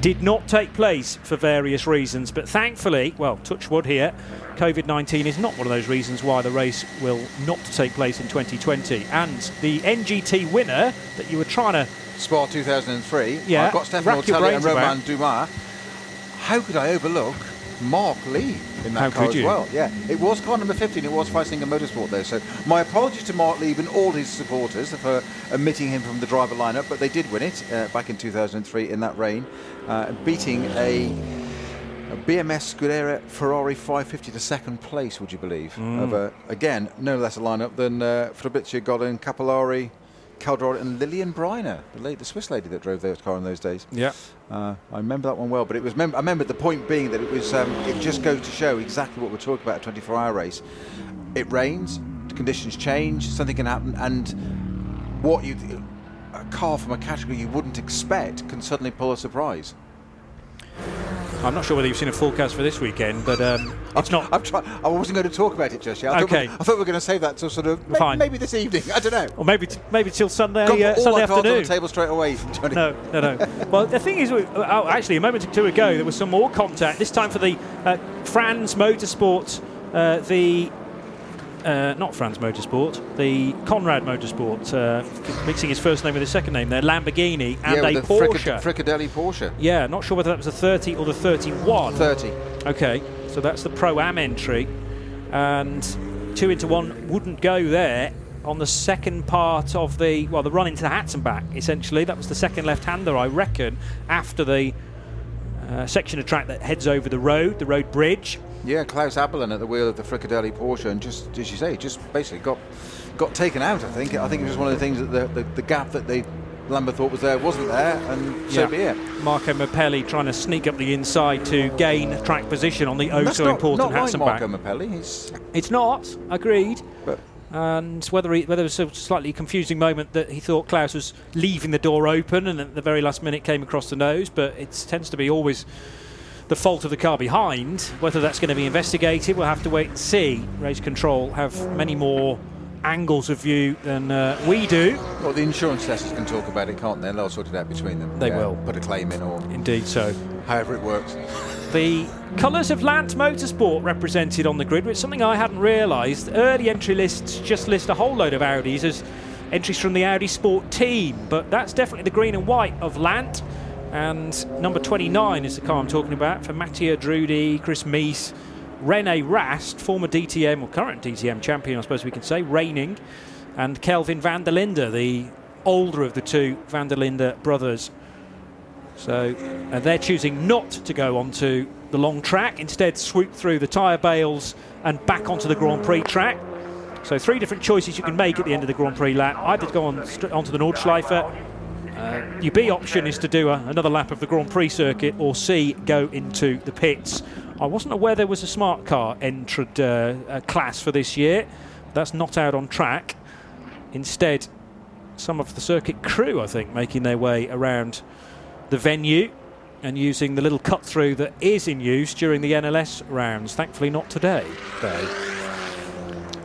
did not take place for various reasons. But thankfully, well, touch wood here, COVID-19 is not one of those reasons why the race will not take place in 2020. And the NGT winner that you were trying to... Spa 2003. Yeah. I've got Stefano Ortelli and Romain Dumas. How could I overlook Mark Lee in that car as well? Yeah, it was car number 15. It was Freisinger Motorsport, though. So my apologies to Mark Lee and all his supporters for omitting him from the driver lineup, but they did win it back in 2003 in that rain, beating a BMS Scuderia Ferrari 550 to second place, would you believe? Over, again, no less a lineup than Fabrizio Godin, Capellari, Calderoli and Lillian Breiner, the Swiss lady that drove that car in those days. Yeah, I remember that one well. But it was I remember the point being that it was. It just goes to show exactly what we're talking about. A 24-hour race. It rains, conditions change, something can happen, and a car from a category you wouldn't expect can suddenly pull a surprise. I'm not sure whether you've seen a forecast for this weekend, but it's not... I wasn't going to talk about it just yet. I thought we were going to save that till sort of maybe this evening. I don't know. Or maybe till Sunday afternoon. All my cards on the table straight away, Johnny. No. Well, the thing is, actually, a moment or two ago, there was some more contact, this time for the Franz Motorsport, not Franz Motorsport, the Conrad Motorsport, mixing his first name with his second name there, Lamborghini and a Porsche. Fricadelli Porsche. Yeah, not sure whether that was the 30 or the 31. 30. Okay, so that's the Pro-Am entry. And 2-1 wouldn't go there on the second part of the run into the Hatzenbach, essentially. That was the second left-hander, I reckon, after the section of track that heads over the road bridge. Yeah, Klaus Abelin at the wheel of the Fricadelli Porsche, and just as you say, just basically got taken out. I think it was one of the things that the gap that Lambert thought was there wasn't there, and so be it. Marco Mappelli trying to sneak up the inside to gain track position on the important Hatzenbach. Marco Mappelli, it's not agreed. But and whether it was a slightly confusing moment that he thought Klaus was leaving the door open, and at the very last minute came across the nose, but it tends to be always the fault of the car behind. Whether that's going to be investigated, we'll have to wait and see. Race control have many more angles of view than we do. Well, the insurance testers can talk about it, can't they? They'll sort it out between them. They will. Put a claim in or... Indeed so. However it works. The colours of Lance Motorsport represented on the grid, which is something I hadn't realised. Early entry lists just list a whole load of Audis as entries from the Audi Sport team, but that's definitely the green and white of Lance. And number 29 is the car I'm talking about for Mattia Drudi, Chris Meese, René Rast, former DTM, or current DTM champion, I suppose we can say, reigning, and Kelvin van der Linde, the older of the two van der Linde brothers. So they're choosing not to go onto the long track, instead swoop through the tyre bales and back onto the Grand Prix track. So three different choices you can make at the end of the Grand Prix lap. Either to go onto the Nordschleife. Your B option is to do another lap of the Grand Prix circuit, or C, go into the pits. I wasn't aware there was a smart car entered class for this year. That's not out on track. Instead, some of the circuit crew, I think, making their way around the venue and using the little cut-through that is in use during the NLS rounds. Thankfully not today, though.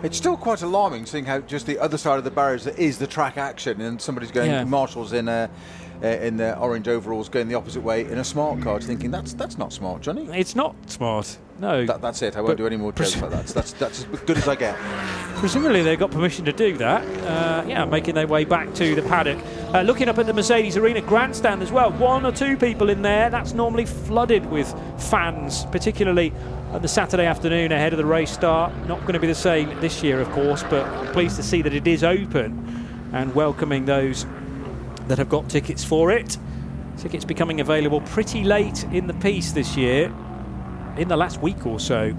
It's still quite alarming seeing how just the other side of the barriers is the track action, and somebody's going marshals in their orange overalls going the opposite way in a smart car, thinking that's not smart, Johnny. It's not smart. No. That's it. I won't do any more jokes like that. That's as good as I get. Presumably they got permission to do that. Making their way back to the paddock. Looking up at the Mercedes Arena grandstand as well. One or two people in there. That's normally flooded with fans, particularly on the Saturday afternoon ahead of the race start. Not going to be the same this year, of course, but I'm pleased to see that it is open and welcoming those that have got tickets for it. Tickets becoming available pretty late in the piece this year, in the last week or so,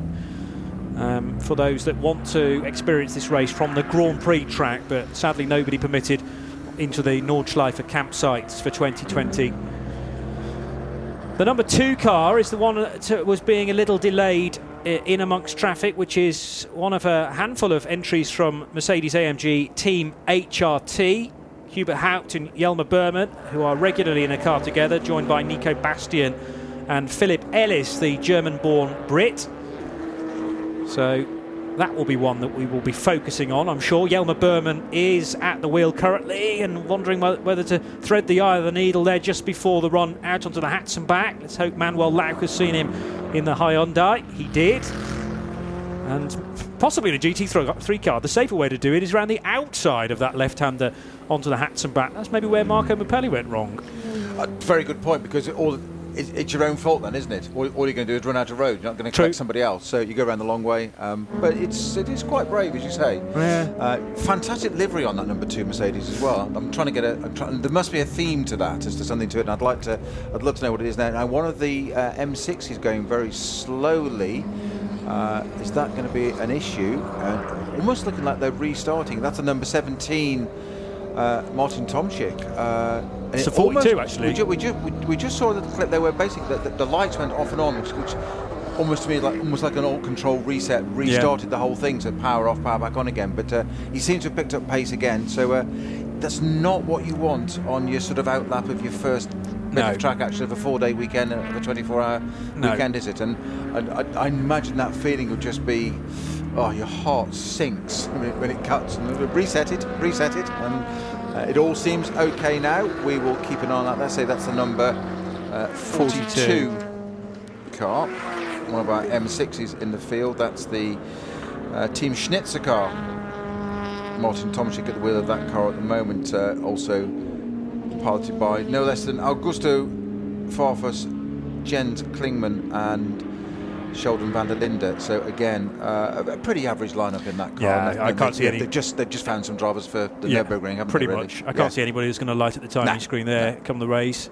for those that want to experience this race from the Grand Prix track, but sadly nobody permitted into the Nordschleifer campsites for 2020. The number 2 car is the one that was being a little delayed in amongst traffic, which is one of a handful of entries from Mercedes-AMG Team HRT. Hubert Haupt and Jelmer Burman, who are regularly in a car together, joined by Nico Bastian and Philip Ellis, the German-born Brit. So that will be one that we will be focusing on, I'm sure. Jelmer Burman is at the wheel currently and wondering whether to thread the eye of the needle there just before the run out onto the hats and back. Let's hope Manuel Lauck has seen him in the Hyundai. He did. And possibly in a GT3 car, the safer way to do it is around the outside of that left-hander onto the hats and back. That's maybe where Marco Mapelli went wrong. Very good point, because it's your own fault then, isn't it? All you're going to do is run out of road. You're not going to collect somebody else, so you go around the long way. But it is quite brave, as you say. Yeah. Fantastic livery on that number 2 Mercedes as well. I'm trying to get there must be a theme to that, as to something to it. And I'd love to know what it is now. Now, one of the M6 is going very slowly. Is that going to be an issue? Almost looking like they're restarting. That's a number 17. Martin Tomczyk. It's a 42 actually. We just saw the clip. They were basically the lights went off and on, which almost to me like an alt control reset restarted the whole thing. So power off, power back on again. But he seems to have picked up pace again. So that's not what you want on your sort of outlap of your first bit of track action of a 4-day weekend, of a 24-hour weekend, is it? And I imagine that feeling would just be. Oh, your heart sinks when it cuts. And reset it, and it all seems okay now. We will keep an eye on that. Let's say that's the number 42 car. One of our M6s in the field. That's the Team Schnitzer car. Martin Tomczyk at the wheel of that car at the moment, also piloted by no less than Augusto Farfus, Jens Klingman, and Sheldon van der Linde. So again, a pretty average lineup in that car. Yeah, I can't see any. They've just found some drivers for the Nürburgring, haven't they? Pretty much. I can't see anybody who's going to light at the timing screen there come the race.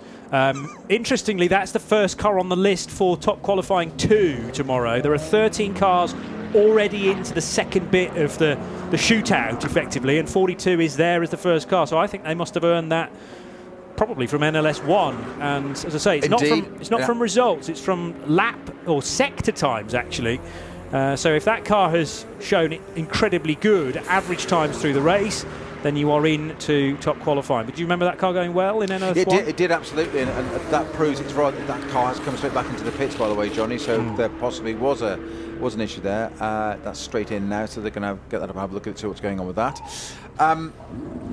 Interestingly, that's the first car on the list for top qualifying 2 tomorrow. There are 13 cars already into the second bit of the shootout, effectively, and 42 is there as the first car. So I think they must have earned that. Probably from NLS1, and as I say, it's not from results, it's from lap or sector times actually. So if that car has shown incredibly good average times through the race, then you are in to top qualifying. But do you remember that car going well in NLS1? It did absolutely, and that proves it's right. That car has come straight back into the pits, by the way, Johnny. So there possibly was an issue there. That's straight in now, so they're going to get that up and have a look at it, see what's going on with that.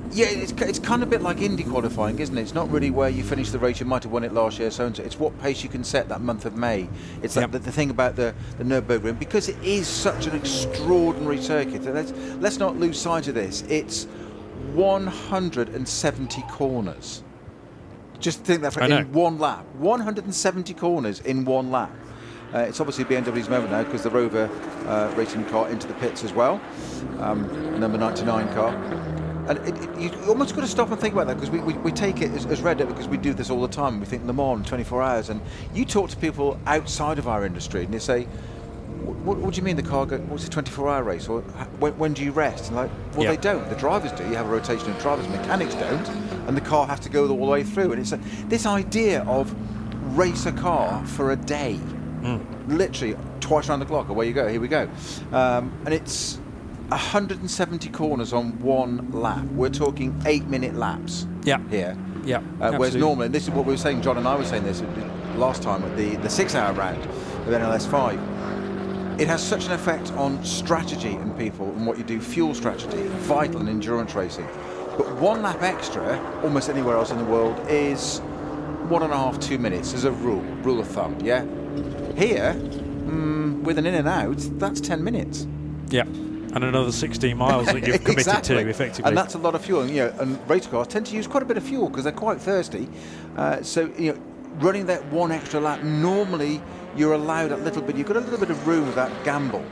It's kind of a bit like Indy qualifying, isn't it? It's not really where you finish the race. You might have won it last year, so it's what pace you can set that month of May. It's like the thing about the Nürburgring, because it is such an extraordinary circuit. Let's not lose sight of this. It's 170 corners. Just think that in one lap. 170 corners in one lap. It's obviously BMW's moment now, because the Rover racing car into the pits as well, number 99 car. And you almost got to stop and think about that, because we take it as read it, because we do this all the time. We think Le Mans, 24 hours, and you talk to people outside of our industry, and they say, what do you mean the car goes, what's a 24-hour race, or when do you rest? And they don't. The drivers do. You have a rotation of drivers, mechanics don't, and the car has to go all the way through. And it's this idea of race a car for a day. Literally twice around the clock, away you go, here we go. And it's 170 corners on one lap. We're talking 8-minute laps here. Yeah, whereas normally, and this is what we were saying, John and I were saying this last time at the 6-hour round of NLS5. It has such an effect on strategy and people and what you do, fuel strategy, vital and endurance racing. But one lap extra, almost anywhere else in the world, is 1.5, 2 minutes as a rule of thumb, yeah? Here, with an in and out, that's 10 minutes. Yeah. And another 16 miles that you've committed exactly. to, effectively. And that's a lot of fuel. And, you know, and race cars tend to use quite a bit of fuel because they're quite thirsty. So, you know, running that one extra lap, normally you're allowed a little bit. You've got a little bit of room with that gamble.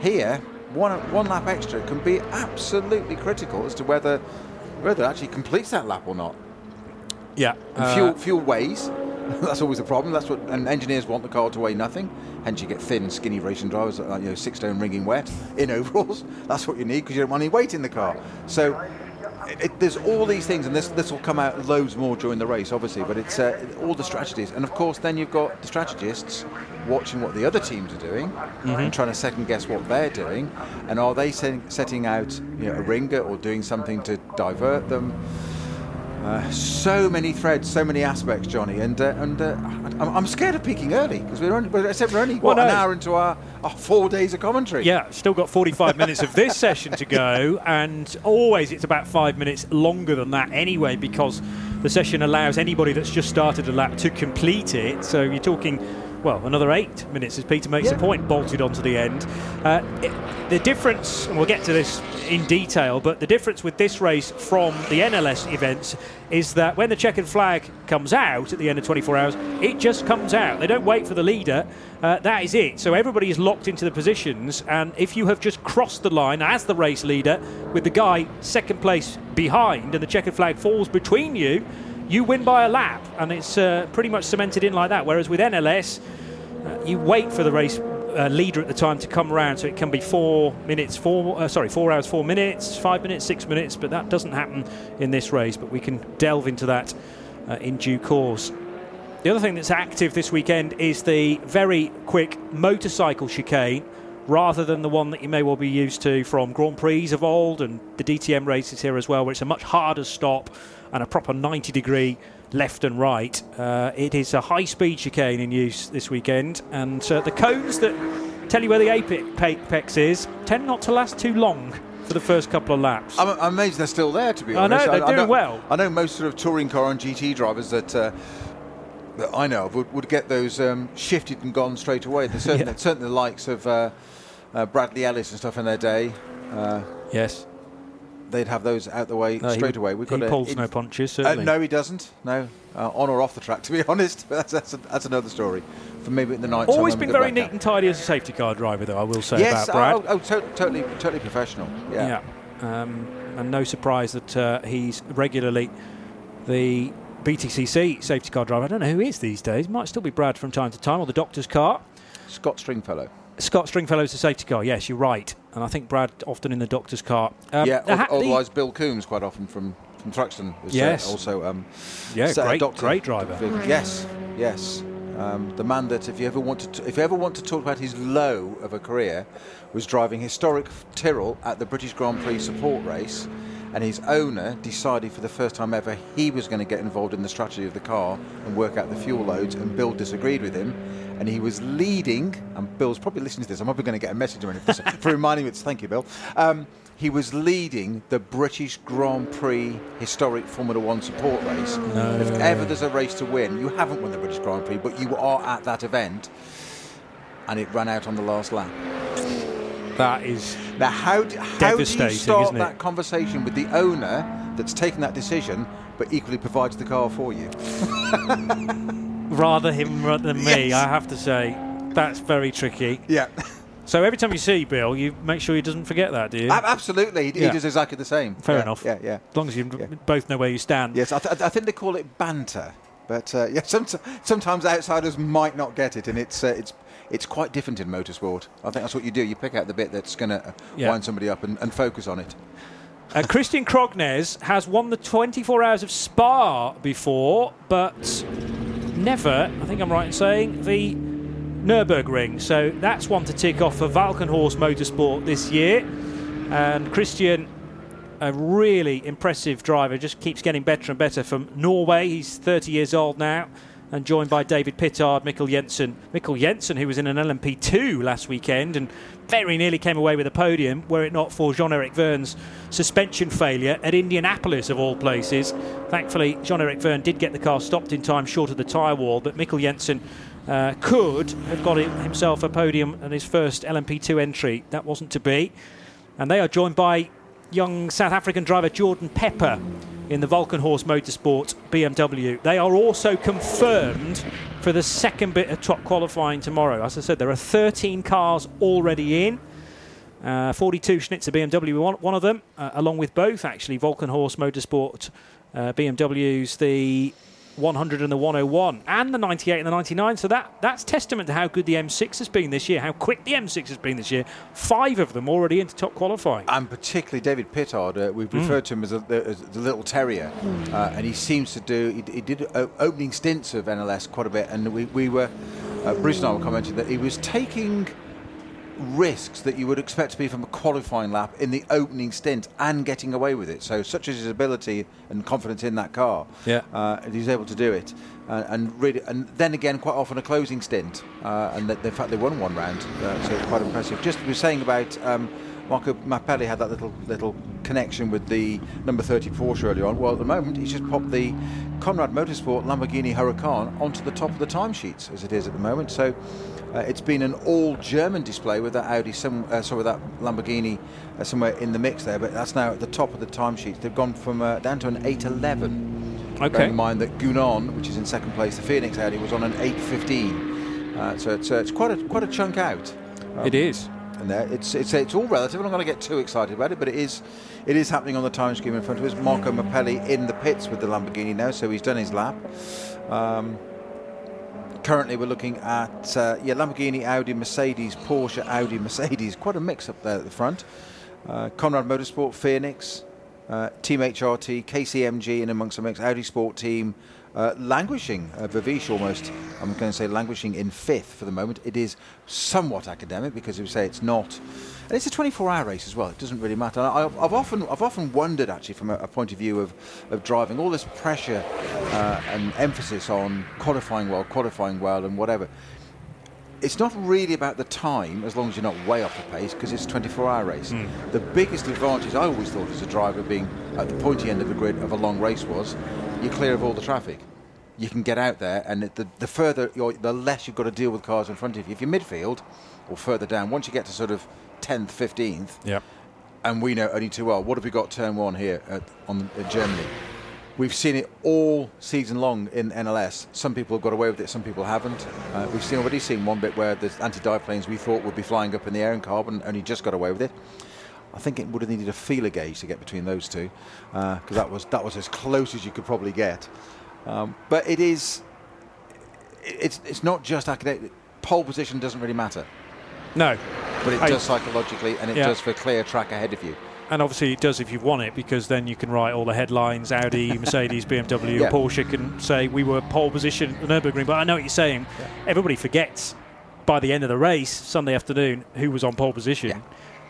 Here, one lap extra can be absolutely critical as to whether it actually completes that lap or not. Yeah. Fuel weighs. That's always a problem. That's what, and engineers want the car to weigh nothing. Hence, you get thin, skinny racing drivers that are, you know, 6 stone wringing wet in overalls. That's what you need because you don't want any weight in the car. So there's all these things, and this will come out loads more during the race, obviously. But it's all the strategies, and of course, then you've got the strategists watching what the other teams are doing and trying to second guess what they're doing, and are they setting out, you know, a ringer or doing something to divert them. So many threads, so many aspects, Johnny, and I'm scared of peaking early because we're only an hour into our 4 days of commentary. Yeah, still got 45 minutes of this session to go, and always it's about 5 minutes longer than that anyway because the session allows anybody that's just started a lap to complete it. So you're talking, well, another 8 minutes as Peter makes a point, bolted onto the end. The difference, and we'll get to this in detail, but the difference with this race from the NLS events is that when the checkered flag comes out at the end of 24 hours, it just comes out. They don't wait for the leader. That is it. So everybody is locked into the positions, and if you have just crossed the line as the race leader with the guy second place behind and the checkered flag falls between you, you win by a lap, and it's pretty much cemented in like that. Whereas with NLS, you wait for the race leader at the time to come round, so it can be 4 minutes, 4 hours, 4 minutes, 5 minutes, 6 minutes, but that doesn't happen in this race, but we can delve into that in due course. The other thing that's active this weekend is the very quick motorcycle chicane, rather than the one that you may well be used to from Grand Prix of old and the DTM races here as well, where it's a much harder stop and a proper 90-degree left and right. It is a high-speed chicane in use this weekend, and the cones that tell you where the apex is tend not to last too long for the first couple of laps. I'm amazed they're still there, to be honest. I know, they're doing well. I know most sort of touring car and GT drivers that I know of would get those shifted and gone straight away. Certainly the likes of Bradley Ellis and stuff in their day. Yes. They'd have those out the way straight away. He pulls no punches, certainly. No, he doesn't. No, on or off the track, to be honest. But that's another story. For maybe in the night. Always been very neat and tidy as a safety car driver, though. I will say about Brad. Totally professional. Yeah. And no surprise that he's regularly the BTCC safety car driver. I don't know who is these days. Might still be Brad from time to time, or the doctor's car. Scott Stringfellow is the safety car. Yes, you're right. And I think Brad often in the doctor's car. Otherwise Bill Coombs quite often from Thruxton. Great driver. Yes. The man that if you ever want to talk about his low of a career was driving historic Tyrrell at the British Grand Prix support race, and his owner decided for the first time ever he was going to get involved in the strategy of the car and work out the fuel loads, and Bill disagreed with him, and he was leading, and Bill's probably listening to this, I'm probably going to get a message for reminding me, thank you Bill, he was leading the British Grand Prix historic Formula One support race. No. If ever there's a race to win, you haven't won the British Grand Prix, but you are at that event, and it ran out on the last lap. That is how do you start that conversation with the owner that's taken that decision but equally provides the car for you? Rather him than me, yes. I have to say. That's very tricky. Yeah. So every time you see Bill, you make sure he doesn't forget that, do you? Absolutely. He does exactly the same. Fair enough. Yeah, yeah. As long as you both know where you stand. Yes, I think they call it banter. But sometimes outsiders might not get it, and it's quite different in motorsport. I think that's what you do. You pick out the bit that's going to wind somebody up and focus on it. Christian Krognes has won the 24 Hours of Spa before, but never, I think I'm right in saying, the Nürburgring. So that's one to tick off for Valkenhorst Motorsport this year. And Christian, a really impressive driver, just keeps getting better and better from Norway. He's 30 years old now. And joined by David Pittard, Mikkel Jensen, who was in an LMP2 last weekend and very nearly came away with a podium, were it not for Jean-Eric Vern's suspension failure at Indianapolis, of all places. Thankfully, Jean-Eric Vern did get the car stopped in time short of the tyre wall, but Mikkel Jensen could have got himself a podium in his first LMP2 entry. That wasn't to be. And they are joined by young South African driver Jordan Pepper in the Vulcan Horse Motorsport BMW. They are also confirmed for the second bit of top qualifying tomorrow. As I said, there are 13 cars already in. 42 Schnitzer BMW, one of them, along with both, actually, Vulcan Horse Motorsport BMWs, the 100 and the 101, and the 98 and the 99. So that's testament to how good the M6 has been this year, how quick the M6 has been this year. 5 of them already into top qualifying. And particularly David Pittard, we've referred to him as the little terrier, and he seems to do, he did opening stints of NLS quite a bit, and we were, Bruce and I were commenting that he was taking risks that you would expect to be from a qualifying lap in the opening stint and getting away with it. So such is his ability and confidence in that car. Yeah, he's able to do it, and really, and then again quite often a closing stint, and in fact they won one round, so it's quite impressive. Just as we were saying about Marco Mappelli had that little connection with the number 30 Porsche earlier on. Well, at the moment he's just popped the Conrad Motorsport Lamborghini Huracan onto the top of the timesheets as it is at the moment. So it's been an all-German display with that Lamborghini somewhere in the mix there, but that's now at the top of the timesheets. They've gone from down to an 8:11. Okay. Bear in mind that Gunon, which is in second place, the Phoenix Audi, was on an 8:15. So it's quite a chunk out. It is. And there, it's all relative. I'm not going to get too excited about it, but it is happening on the time scheme in front of us. Marco Mappelli in the pits with the Lamborghini now, so he's done his lap. Currently we're looking at Lamborghini, Audi, Mercedes, Porsche, Audi, Mercedes. Quite a mix up there at the front. Conrad Motorsport, Phoenix, Team HRT, KCMG in amongst the mix. Audi Sport Team languishing, Vavish almost. I'm going to say languishing in fifth for the moment. It is somewhat academic because we say it's not. And it's a 24-hour race as well. It doesn't really matter. I've often wondered actually from a point of view of driving, all this pressure and emphasis on qualifying well and whatever. It's not really about the time as long as you're not way off the pace because it's a 24-hour race. The biggest advantage I always thought as a driver being at the pointy end of the grid of a long race was you're clear of all the traffic. You can get out there, and the further the less you've got to deal with cars in front of you. If you're midfield or further down, once you get to sort of 10th, 15th, yep. And we know only too well, what have we got turn one here at Germany? We've seen it all season long in NLS. Some people have got away with it, some people haven't. We've already seen one bit where the anti-dive planes we thought would be flying up in the air in carbon only just got away with it. I think it would have needed a feeler gauge to get between those two, because that was as close as you could probably get. But it's not just academic. Pole position doesn't really matter. No. But it does psychologically, and it does for clear track ahead of you. And obviously it does if you've won it, because then you can write all the headlines, Audi, Mercedes, BMW, Porsche can say we were pole position at Nürburgring. But I know what you're saying. Yeah. Everybody forgets by the end of the race, Sunday afternoon, who was on pole position.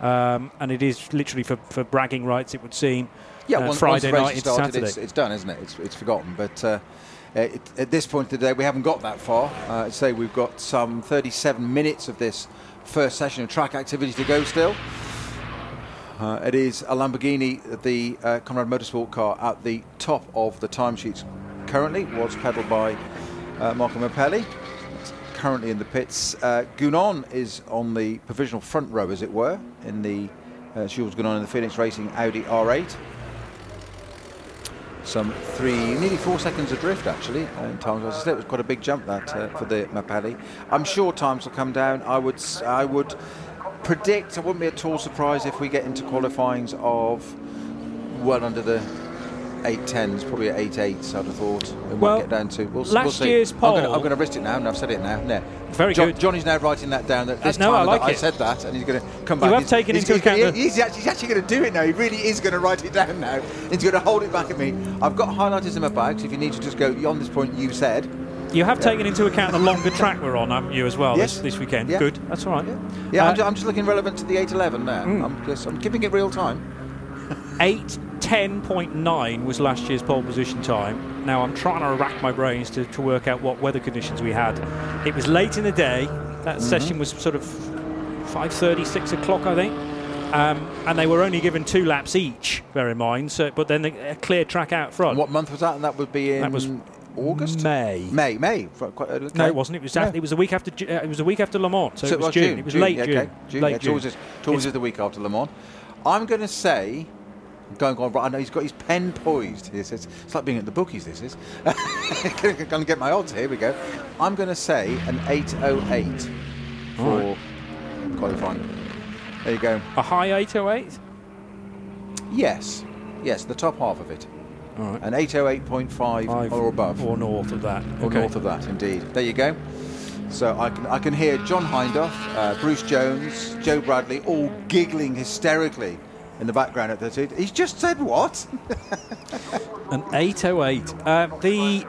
Yeah. And it is literally for bragging rights, it would seem. Yeah, Friday night into Saturday. It's done, isn't it? It's forgotten. But at this point of the day, we haven't got that far. I'd say we've got some 37 minutes of this first session of track activity to go still. It is a Lamborghini, the Conrad Motorsport car, at the top of the timesheets currently. Was pedalled by Marco Mappelli. It's currently in the pits. Gunon is on the provisional front row, as it were, in the Jules Gunon in the Phoenix Racing Audi R8. Some 3, nearly 4 seconds adrift, actually, in times. As I said, it was quite a big jump that for the Mappelli. I'm sure times will come down. I would predict. I wouldn't be at all surprised if we get into qualifyings of well under the 8:10s, probably at 8:8. I'd have thought. Well, get down to. We'll see. Year's poll. I'm going to wrist it now, and I've said it now. No. Very good. Johnny's now writing that down. That this no, time I, like that I said that, and he's going to come back. You have taken into account. He's actually going to do it now. He really is going to write it down now. He's going to hold it back at me. I've got highlighters in my bag, so if you need to just go on this point, you said. You have taken into account the longer track we're on, haven't you, as well, yes. this weekend? Yeah. Good, that's all right. Yeah, I'm just looking relevant to the 8:11 now. I'm keeping it real time. 8:10.9 was last year's pole position time. Now I'm trying to rack my brains to work out what weather conditions we had. It was late in the day. That session was sort of 5:30, 6 o'clock, I think. And they were only given 2 laps each, bear in mind. So, but then a clear track out front. And what month was that? And that would be in... That was August? May. Quite early. No, it wasn't. It was it was a week after. It was a week after Le Mans. So it was June. It was late June. Okay. It's always the week after Le Mans. I'm going to say. Going right. I know he's got his pen poised. Here, it's like being at the bookies. This is. Going to get my odds. Here we go. I'm going to say an 8.08 for qualifying. There you go. A high 8.08. Yes, the top half of it. All right. An 8.08.5 or above, or north of that. North of that, indeed. There you go. So I can hear John Hindhoff, Bruce Jones, Joe Bradley, all giggling hysterically in the background at that. He's just said what? An 8.08. The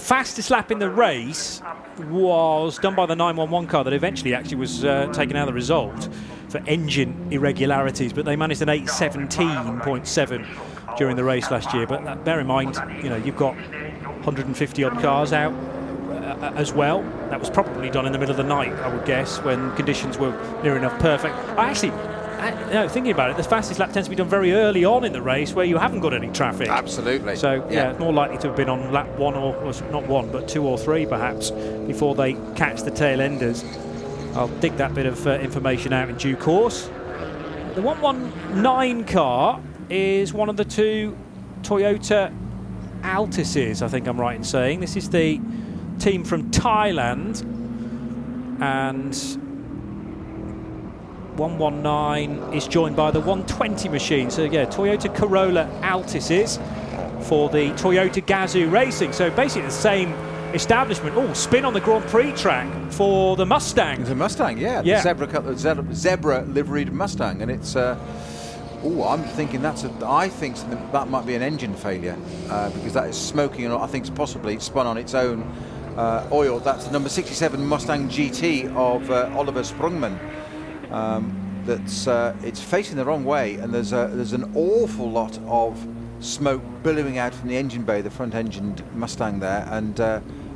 fastest lap in the race was done by the 911 car that eventually actually was taken out of the result for engine irregularities, but they managed an 8.17.7 during the race last year. But bear in mind, you've got 150 odd cars out as well. That was probably done in the middle of the night, I would guess, when conditions were near enough perfect. Thinking about it, the fastest lap tends to be done very early on in the race where you haven't got any traffic. Absolutely. So, it's more likely to have been on lap one or not one, but two or three perhaps, before they catch the tail enders. I'll dig that bit of information out in due course. The 119 car is one of the two Toyota Altises, I think I'm right in saying. This is the team from Thailand. And 119 is joined by the 120 machine. So, Toyota Corolla Altises for the Toyota Gazoo Racing. So, basically the same establishment. Oh, spin on the Grand Prix track for the Mustang. It's a Mustang, The zebra liveried Mustang. And it's... I'm thinking that might be an engine failure because that is smoking, and I think it's possibly spun on its own oil. That's the number 67 Mustang GT of Oliver Sprungmann. It's facing the wrong way, and there's an awful lot of smoke billowing out from the engine bay, the front-engined Mustang there, and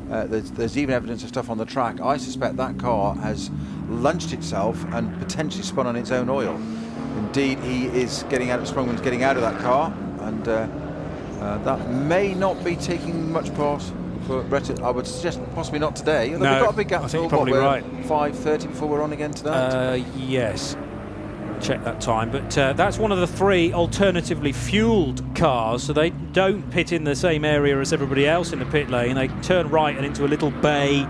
there's even evidence of stuff on the track. I suspect that car has lunched itself and potentially spun on its own oil. Indeed, Sprungmann's getting out of that car, and that may not be taking much part for Brett. I would suggest possibly not today. Although we've got a big gap. I think you're probably right. 5:30 before we're on again tonight. Yes. Check that time, but that's one of the three alternatively fueled cars, so they don't pit in the same area as everybody else in the pit lane. They turn right and into a little bay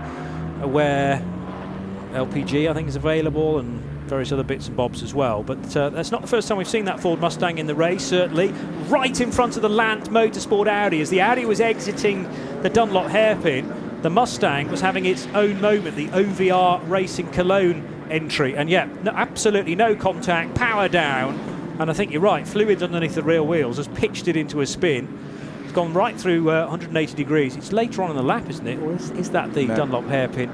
where LPG I think is available and various other bits and bobs as well, but that's not the first time we've seen that Ford Mustang in the race, certainly. Right in front of the Land Motorsport Audi, as the Audi was exiting the Dunlop hairpin, the Mustang was having its own moment, the OVR Racing Cologne entry, and absolutely no contact, power down, and I think you're right, fluid underneath the rear wheels has pitched it into a spin. It's gone right through 180 degrees. It's later on in the lap, isn't it, or is that the Dunlop hairpin?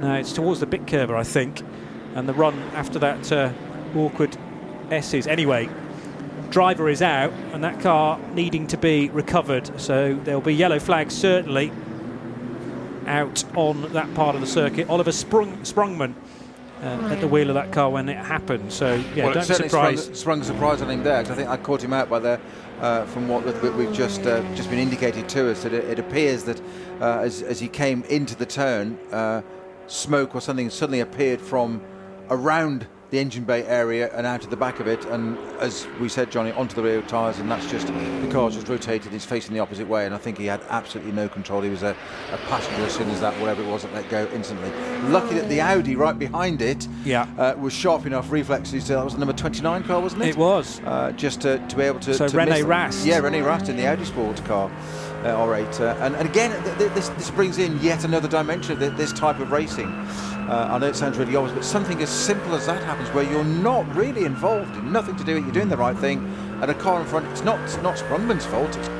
No, it's towards the bit curver, I think, and the run after that awkward S's. Anyway, driver is out, and that car needing to be recovered, so there'll be yellow flags certainly out on that part of the circuit. Oliver Sprungmann at the wheel of that car when it happened. So, don't be surprised. Sprung a surprise on him there, because I think I caught him out by there from what we've just been indicated to us, that it appears that as he came into the turn, smoke or something suddenly appeared from around the engine bay area and out of the back of it, and as we said, Johnny, onto the rear tyres, and that's just the car's just rotated, he's facing the opposite way, and I think he had absolutely no control. He was a passenger as soon as that, whatever it was, that let go instantly. Lucky that the Audi right behind it was sharp enough reflexes. That was the number 29 car, wasn't it? It was. Just to be able to... So to René Rast. Yeah, René Rast in the Audi Sports car. All right, and again, this brings in yet another dimension of this type of racing. I know it sounds really obvious, but something as simple as that happens where you're not really involved in nothing to do with it, you're doing the right thing, and a car in front, it's not Sprungmann's fault, it's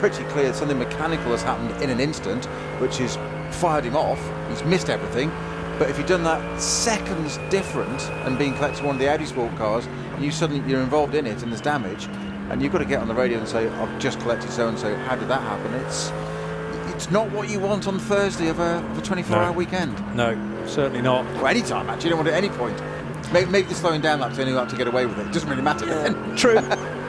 pretty clear that something mechanical has happened in an instant, which has fired him off, he's missed everything, but if you've done that seconds different and being collected one of the Audi Sport cars, and you're involved in it and there's damage, and you've got to get on the radio and say, I've just collected so-and-so, how did that happen? It's not what you want on Thursday of a 24-hour weekend. No, certainly not. Well, any time, actually. You don't want it at any point. Maybe the slowing down lap's the only lap to get away with it. It doesn't really matter then. True.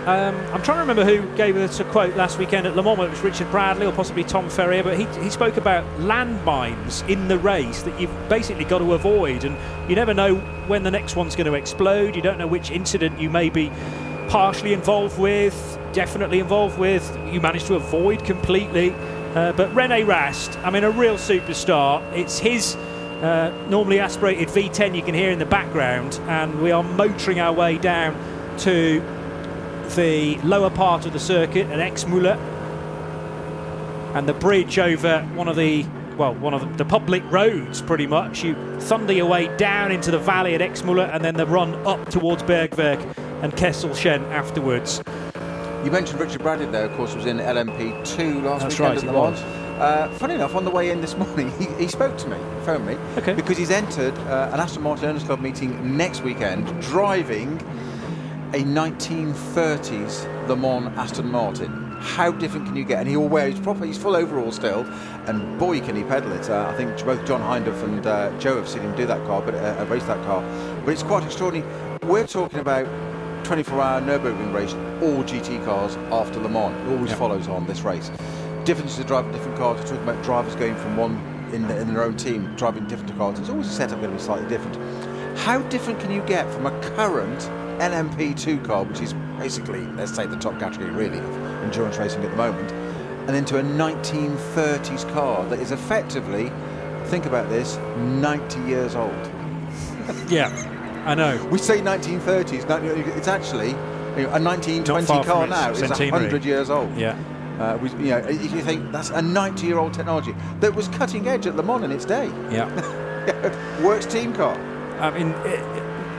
I'm trying to remember who gave us a quote last weekend at Le Mans. It was Richard Bradley or possibly Tom Ferrier, but he spoke about landmines in the race that you've basically got to avoid, and you never know when the next one's going to explode. You don't know which incident you may be partially involved with, definitely involved with, you managed to avoid completely. But René Rast, I mean, a real superstar. It's his normally aspirated V10 you can hear in the background, and we are motoring our way down to the lower part of the circuit at Aix-Moulins, and the bridge over one of the public roads. Pretty much you thunder your way down into the valley at Aix-Moulins, and then the run up towards Bergwerk and Kesselchen afterwards. You mentioned Richard Bradley there, of course, was in LMP2 last weekend at Le Mans. Funny enough, on the way in this morning, he spoke to me, phoned me, okay, because he's entered an Aston Martin Owners Club meeting next weekend, driving a 1930s Le Mans Aston Martin. How different can you get? And he'll wear his proper, he's full overall still, and boy can he pedal it. I think both John Hindhoff and Joe have seen him do that car, but race that car. But it's quite extraordinary. We're talking about 24-hour Nürburgring race, all GT cars after Le Mans. It always follows on this race. Differences of driving different cars. We're talking about drivers going from one in their own team, driving different cars. It's always a setup going to be slightly different. How different can you get from a current LMP2 car, which is basically, let's say, the top category really of endurance racing at the moment, and into a 1930s car that is effectively, think about this, 90 years old? Yeah. I know. We say 1930s. It's actually a 1920 car now. It's 100 years old. Yeah. You think that's a 90-year-old technology that was cutting edge at Le Mans in its day. Yeah. Works team car. I mean,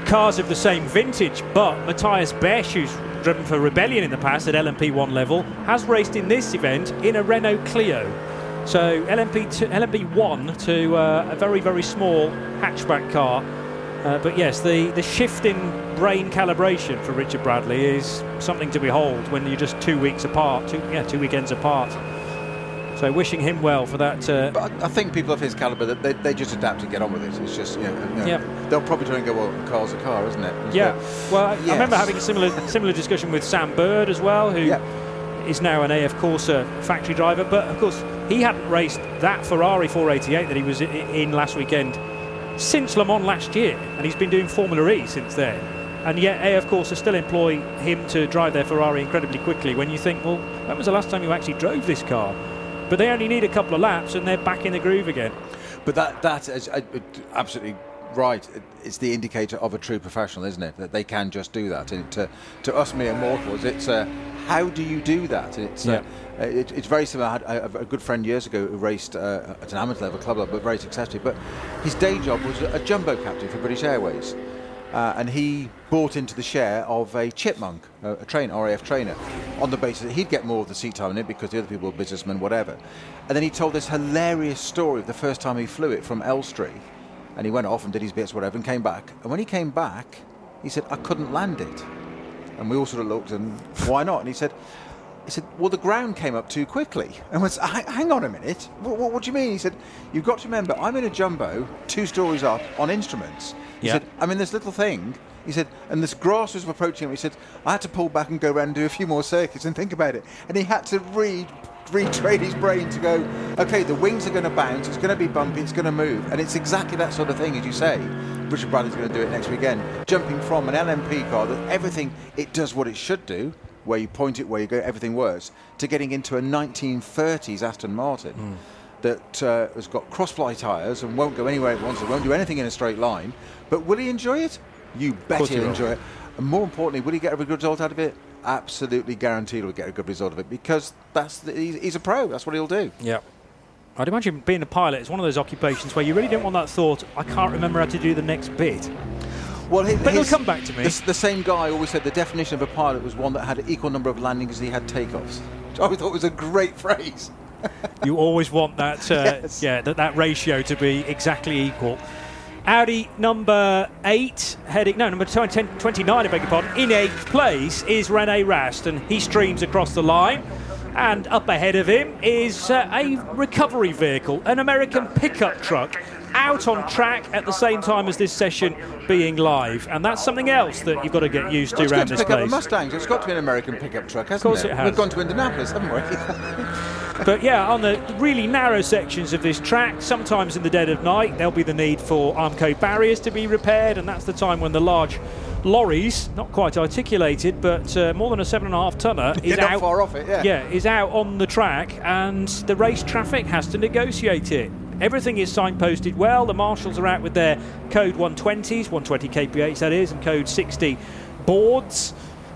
cars of the same vintage, but Matthias Besch, who's driven for Rebellion in the past at LMP1 level, has raced in this event in a Renault Clio. So LMP1 to a very, very small hatchback car. But yes, the shift in brain calibration for Richard Bradley is something to behold when you're just 2 weeks apart, two weekends apart. So wishing him well for that. But I think people of his calibre, they just adapt and get on with it. It's just, they'll probably try and go, well, car's a car, isn't it? And yeah. I remember having a similar discussion with Sam Bird as well, who is now an AF Corsa factory driver. But of course, he hadn't raced that Ferrari 488 that he was in last weekend since Le Mans last year, and he's been doing Formula E since then, and yet AF Corsa still employ him to drive their Ferrari incredibly quickly. When you think, well, that was the last time you actually drove this car, but they only need a couple of laps and they're back in the groove again. But that is absolutely right. It's the indicator of a true professional, isn't it, that they can just do that. And to us mere mortals, it's how do you do that? It's it's very similar. I had a good friend years ago who raced at an amateur level, club level, but very successfully. But his day job was a jumbo captain for British Airways, and he bought into the share of a chipmunk, a trainer, RAF trainer, on the basis that he'd get more of the seat time in it because the other people were businessmen, whatever. And then he told this hilarious story of the first time he flew it from Elstree, and he went off and did his bits, whatever, and came back. And when he came back, he said, "I couldn't land it." And we all sort of looked, and why not? And he said, well, the ground came up too quickly. And was, hang on a minute, what do you mean? He said, you've got to remember, I'm in a jumbo, 2 stories up, on instruments. He said, I'm in this little thing. He said, and this grass was approaching him. He said, I had to pull back and go around and do a few more circuits and think about it. And he had to retrain his brain to go, okay, the wings are going to bounce, it's going to be bumpy, it's going to move. And it's exactly that sort of thing, as you say. Richard Bradley's going to do it next weekend, jumping from an LMP car that everything, it does what it should do, where you point it, where you go, everything works, to getting into a 1930s Aston Martin that has got cross-fly tyres and won't go anywhere it wants to, won't do anything in a straight line. But will he enjoy it? You bet he'll enjoy it. And more importantly, will he get a good result out of it? Absolutely guaranteed he'll get a good result of it, because he's a pro, that's what he'll do. Yeah. I'd imagine being a pilot is one of those occupations where you really don't want that thought, I can't remember how to do the next bit. Well, but it'll come back to me. The same guy always said the definition of a pilot was one that had an equal number of landings as he had takeoffs, which I thought was a great phrase. You always want that, that ratio to be exactly equal. Audi number 8, number 29, I beg your pardon, in 8th place is René Rast, and he streams across the line. And up ahead of him is a recovery vehicle, an American pickup truck out on track at the same time as this session being live, and that's something else that you've got to get used to around this place. It's got to pick up a Mustang. It's got to be an American pickup truck, hasn't it? Of course it has. We've gone to Indianapolis, haven't we? But yeah, on the really narrow sections of this track, sometimes in the dead of night, there'll be the need for Armco barriers to be repaired, and that's the time when the large lorries, not quite articulated, but more than a 7.5 tonner is out. Far off it, yeah. Yeah, is out on the track, and the race traffic has to negotiate it. Everything is signposted well. The marshals are out with their code 120s, 120 kph that is, and code 60 boards.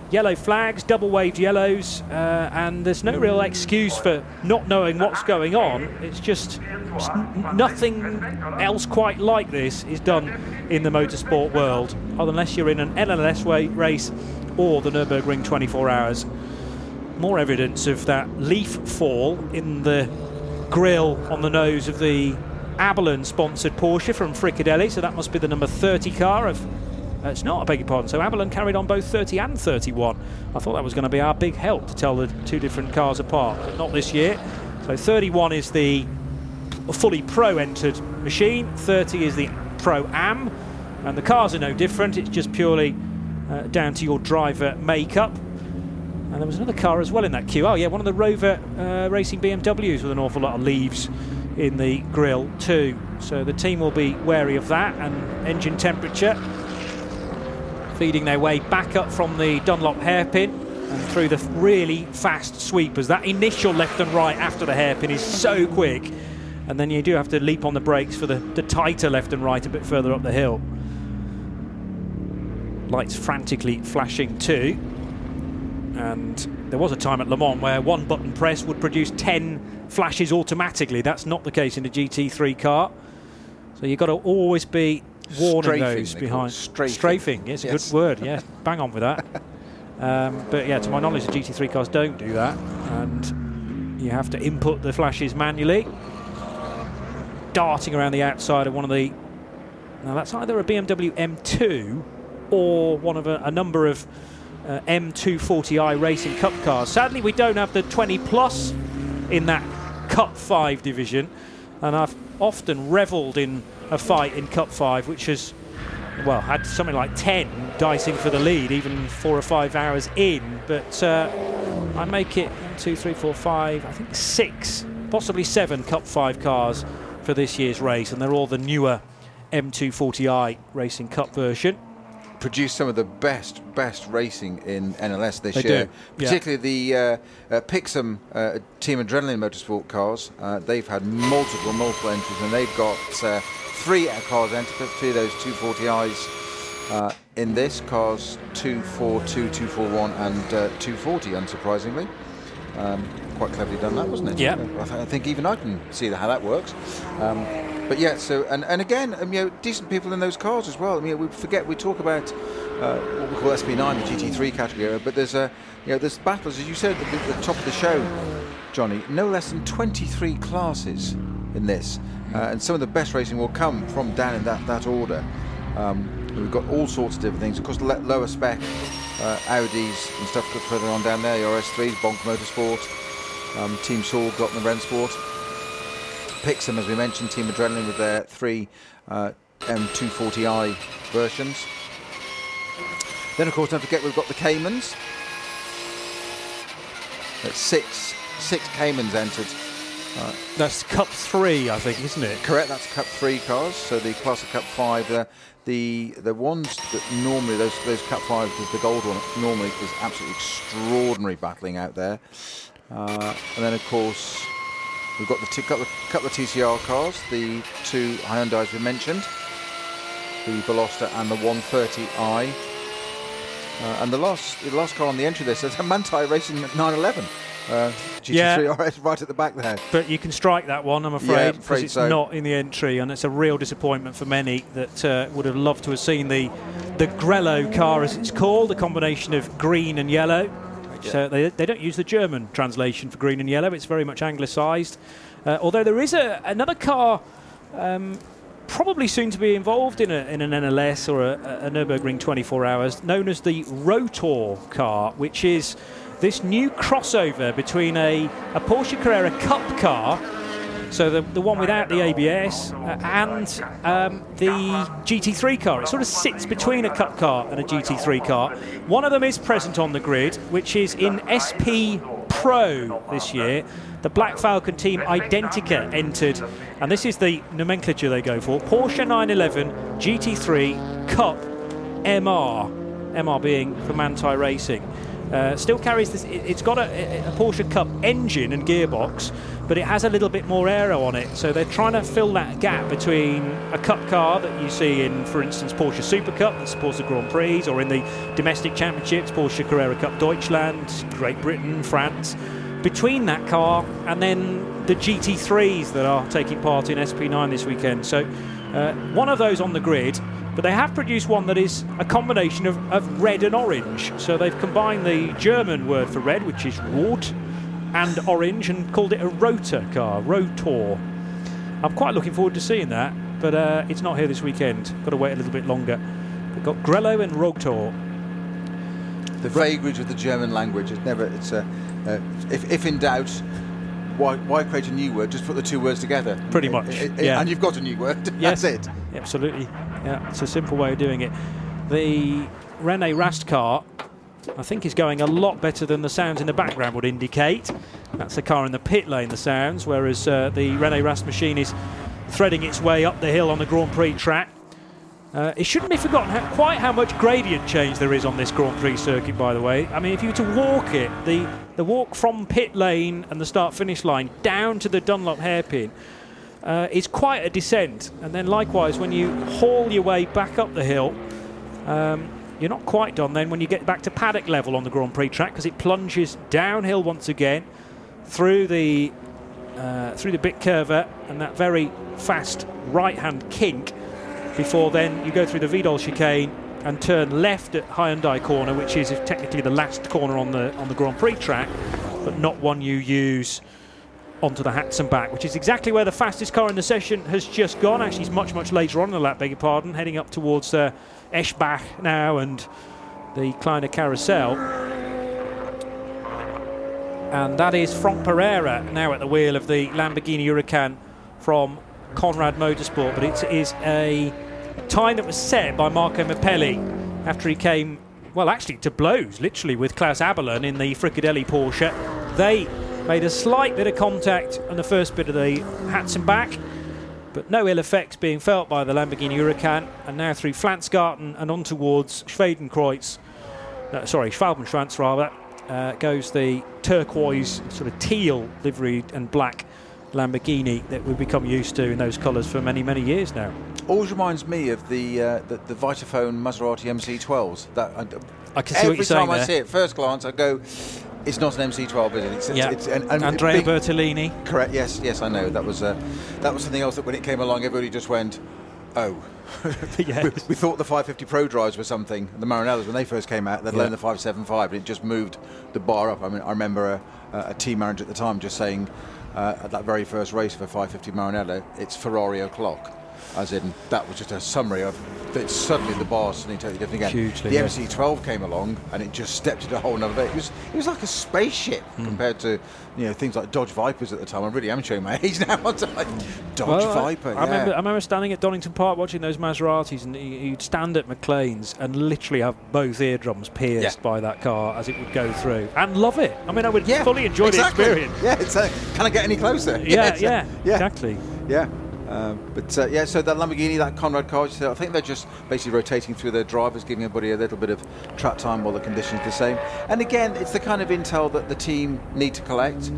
Yellow flags, double waved yellows, and there's no real excuse for not knowing what's going on. It's just nothing else quite like this is done in the motorsport world, unless you're in an LLS race or the Nürburgring 24 hours. More evidence of that leaf fall in the grille on the nose of the Abalon-sponsored Porsche from Fricadelli, so that must be the number 30 car of... It's not, I beg your pardon. So Abalon carried on both 30 and 31. I thought that was going to be our big help to tell the two different cars apart, but not this year. So 31 is the fully pro-entered machine, 30 is the pro-am, and the cars are no different. It's just purely down to your driver makeup. And there was another car as well in that queue. Oh, yeah, one of the Rover Racing BMWs with an awful lot of leaves in the grille too. So the team will be wary of that, and engine temperature. Feeding their way back up from the Dunlop hairpin and through the really fast sweepers. That initial left and right after the hairpin is so quick. And then you do have to leap on the brakes for the tighter left and right a bit further up the hill. Lights frantically flashing too. And there was a time at Le Mans where one button press would produce 10 flashes automatically. That's not the case in a GT3 car. So you've got to always be warning those behind. Strafing. Yes, yes. A good word. Yeah, bang on with that. But yeah, to my knowledge, the GT3 cars don't do that, and you have to input the flashes manually. Darting around the outside of one of the... Now that's either a BMW M2 or one of a number of M240i Racing Cup cars. Sadly, we don't have the 20 plus in that Cup 5 division, and I've often revelled in a fight in Cup 5 which has, well, had something like 10 dicing for the lead even 4 or 5 hours in, but I make it 1, 2, 3, 4, 5, I think 6, possibly 7 Cup 5 cars for this year's race, and they're all the newer M240i Racing Cup version. Produce some of the best racing in NLS this year. Particularly the Pixum Team Adrenaline Motorsport cars. They've had multiple entries, and they've got 3 cars entered, particularly those 240i's in this, cars 242, 241 and 240, unsurprisingly. Quite cleverly done that, wasn't it? Yeah. I think even I can see how that works. But yeah, so and again, decent people in those cars as well. We forget, we talk about what we call SB9, the GT3 category, but there's there's battles, as you said at the top of the show, Johnny. No less than 23 classes in this, and some of the best racing will come from down in that order. We've got all sorts of different things. Of course, lower spec Audis and stuff got further on down there. The RS3s, Bonk Motorsport, Team Saul, Gottner Rennsport. Pixum, as we mentioned, Team Adrenaline with their 3 M240i versions. Then, of course, don't forget we've got the Caymans. That's six Caymans entered. That's Cup 3, I think, isn't it? Correct, that's Cup 3 cars. So the class of Cup 5, the ones that normally, those Cup 5s, the gold one, normally there's absolutely extraordinary battling out there. And then, of course... We've got the couple of TCR cars, the 2 Hyundais we mentioned, the Veloster and the 130i. And the last car on the entry list is a Manti Racing 911. GT3 RS right at the back there. But you can strike that one, I'm afraid, because it's not in the entry, and it's a real disappointment for many that would have loved to have seen the Grello car, as it's called, the combination of green and yellow. So they don't use the German translation for green and yellow. It's very much anglicised. Although there is another car probably soon to be involved in an NLS or a Nürburgring 24 hours, known as the Rotor car, which is this new crossover between a Porsche Carrera Cup car So the one without the ABS and the GT3 car. It sort of sits between a Cup car and a GT3 car. One of them is present on the grid, which is in SP Pro this year. The Black Falcon team Identica entered, and this is the nomenclature they go for. Porsche 911 GT3 Cup MR. MR being for Manti Racing. Still carries this, it's got a Porsche Cup engine and gearbox, but it has a little bit more aero on it, so they're trying to fill that gap between a Cup car that you see in, for instance, Porsche Super Cup that supports the Grand Prix, or in the domestic championships, Porsche Carrera Cup Deutschland, Great Britain, France, between that car and then the GT3s that are taking part in SP9 this weekend. So one of those on the grid. But they have produced one that is a combination of red and orange. So they've combined the German word for red, which is Rot, and orange, and called it a rotor car, Rotor. I'm quite looking forward to seeing that, but it's not here this weekend. Got to wait a little bit longer. They've got Grello and Rotor. The vagrage of the German language is never. It's if in doubt, why create a new word? Just put the two words together. Pretty much. Yeah. And you've got a new word. Yes. That's it. Absolutely. Yeah, it's a simple way of doing it. The René Rast car, I think, is going a lot better than the sounds in the background would indicate. That's the car in the pit lane, the sounds, whereas the René Rast machine is threading its way up the hill on the Grand Prix track. It shouldn't be forgotten quite how much gradient change there is on this Grand Prix circuit, by the way. I mean, if you were to walk it, the walk from pit lane and the start-finish line down to the Dunlop hairpin, it's quite a descent, and then likewise when you haul your way back up the hill, you're not quite done then when you get back to paddock level on the Grand Prix track, because it plunges downhill once again through the bit curva and that very fast right-hand kink before then you go through the Vidal chicane and turn left at Hyundai corner, which is technically the last corner on the Grand Prix track, but not one you use onto the hats and back, which is exactly where the fastest car in the session has just gone. Actually, it's much, much later on in the lap, beg your pardon, heading up towards Eschbach now and the Kleiner Carousel. And that is Franck Pereira now at the wheel of the Lamborghini Huracan from Conrad Motorsport. But it is a time that was set by Marco Mappelli after he came, well, actually to blows, literally, with Klaus Abelin in the Fricadelli Porsche. They made a slight bit of contact on the first bit of the hats and back, but no ill effects being felt by the Lamborghini Huracan, and now through Flansgarten and on towards Schwalbenschwanz goes the turquoise, sort of teal livery and black Lamborghini that we've become used to in those colours for many, many years now. Always reminds me of the Vitaphone Maserati MC12s. I can see every what you're saying there. I see it first glance, I go, it's not an MC12, is it? It's an Andrea Bertolini. Correct. Yes, I know. That was something else that when it came along, everybody just went, oh. Yes. we thought the 550 Pro Drives were something. The Maranellas, when they first came out, let alone the 575, and it just moved the bar up. I mean, I remember a team manager at the time just saying at that very first race of a 550 Maranello, it's Ferrari o'clock. As in, that was just a summary of that. Suddenly the bar's something totally different again. Hugely, the MC12 came along and it just stepped it a whole nother bit. It was like a spaceship compared to, you know, things like Dodge Vipers at the time. I really am showing my age now. Dodge Viper. I remember standing at Donington Park watching those Maseratis, and you'd stand at McLean's and literally have both eardrums pierced by that car as it would go through, and love it. I mean, I would fully enjoy the experience. Yeah, it's can I get any closer? Exactly. Yeah. So that Lamborghini, that Conrad car, I think they're just basically rotating through their drivers, giving everybody a little bit of track time while the conditions are the same. And again, it's the kind of intel that the team need to collect.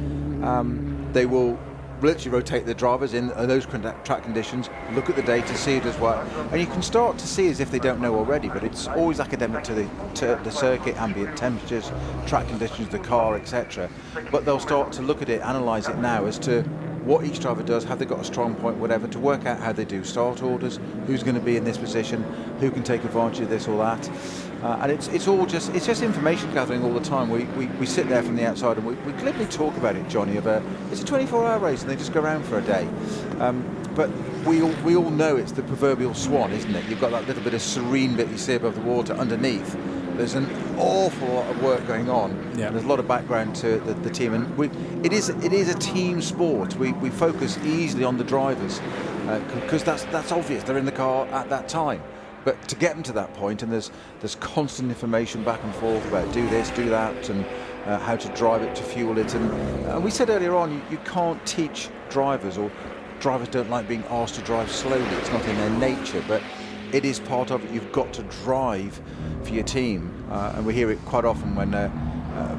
They will literally rotate the drivers in those track conditions, look at the data, see it as well. And you can start to see, as if they don't know already, but it's always academic to the circuit, ambient temperatures, track conditions, the car, etc. But they'll start to look at it, analyse it now as to what each driver does, have they got a strong point, whatever, to work out how they do start orders, who's going to be in this position, who can take advantage of this or that, and it's all just information gathering all the time. We sit there from the outside and we glibly talk about it, Johnny, it's a 24-hour race and they just go around for a day, but we all know it's the proverbial swan, isn't it? You've got that little bit of serene bit you see above the water underneath. there's an awful lot of work going on. Yeah. There's a lot of background to the team, and it is a team sport. We focus easily on the drivers because that's obvious. They're in the car at that time. But to get them to that point, and there's constant information back and forth about do this, do that, and how to drive it, to fuel it. And we said earlier on, you can't teach drivers, or drivers don't like being asked to drive slowly. It's not in their nature, but it is part of it. You've got to drive for your team. And we hear it quite often when,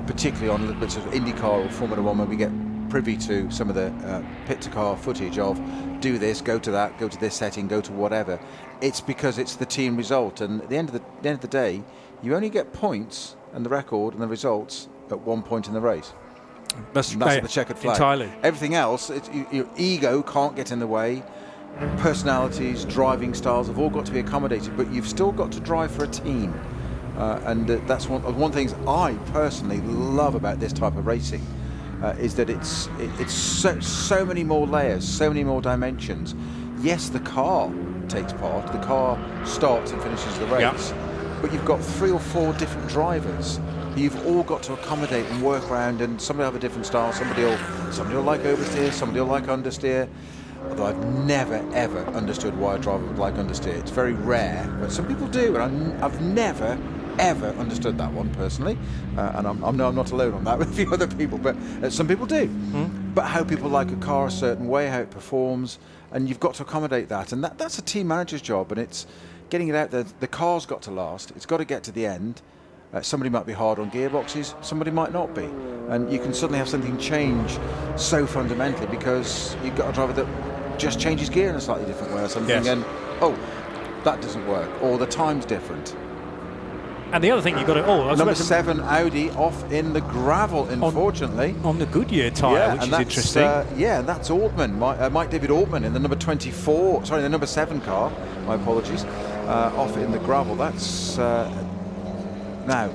particularly on little bits of IndyCar or Formula One, when we get privy to some of the pit-to-car footage of do this, go to that, go to this setting, go to whatever. It's because it's the team result, and at the end of the day, you only get points and the record and the results at one point in the race. That's the checkered flag. Entirely. Everything else, your ego can't get in the way. Personalities, driving styles have all got to be accommodated, but you've still got to drive for a team, and that's one of the things I personally love about this type of racing. Is that it's so many more layers, so many more dimensions. Yes, the car takes part. The car starts and finishes the race. Yeah. But you've got 3 or 4 different drivers who you've all got to accommodate and work around, and somebody will have a different style. Somebody will like oversteer, somebody will like understeer. Although I've never, ever understood why a driver would like understeer. It's very rare, but some people do, and I've never ever understood that one personally, and I'm not alone on that with a few other people, but some people do. Mm. But how people like a car a certain way, how it performs, and you've got to accommodate that, and that's a team manager's job, and it's getting it out there. The car's got to last, it's got to get to the end. Somebody might be hard on gearboxes, somebody might not be, and you can suddenly have something change so fundamentally because you've got a driver that just changes gear in a slightly different way or something. Yes. And that doesn't work, or the time's different. And the other thing you've got to... number 7 Audi off in the gravel, unfortunately. On the Goodyear tyre, yeah, which is interesting. That's Altman, Mike David Altman in the number 24... Sorry, the number 7 car, my apologies, off in the gravel. That's... now...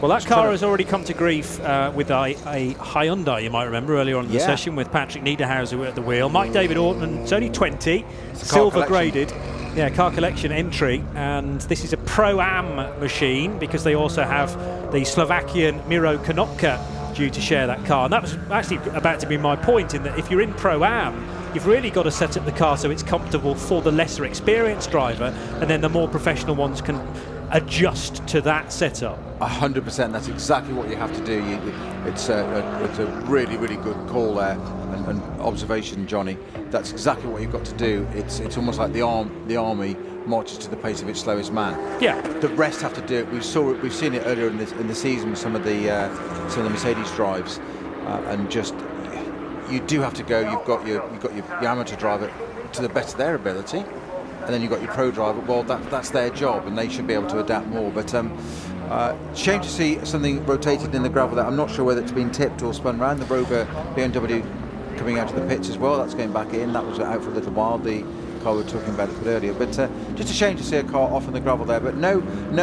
Well, that car has already come to grief with a Hyundai, you might remember, earlier on in the session with Patrick Niederhauser at the wheel. Mike David Altman, it's only 20, silver-graded. Yeah, car collection entry, and this is a Pro-Am machine because they also have the Slovakian Miro Konopka due to share that car. And that was actually about to be my point, in that if you're in Pro-Am, you've really got to set up the car so it's comfortable for the lesser experienced driver, and then the more professional ones can adjust to that setup. 100%, that's exactly what you have to do. It's a really, really good call there. And observation, Johnny. That's exactly what you've got to do. It's almost like the army marches to the pace of its slowest man. Yeah. The rest have to do it. We've seen it earlier in the season with some of the Mercedes drives, and just you do have to go. You've got your amateur driver to the best of their ability, and then you've got your pro driver. Well, that's their job, and they should be able to adapt more. But shame to see something rotated in the gravel. That I'm not sure whether it's been tipped or spun round. The Rover BMW. Coming out of the pits as well, that's going back in. That was out for a little while, the car we were talking about a bit earlier, but just a shame to see a car off in the gravel there, but no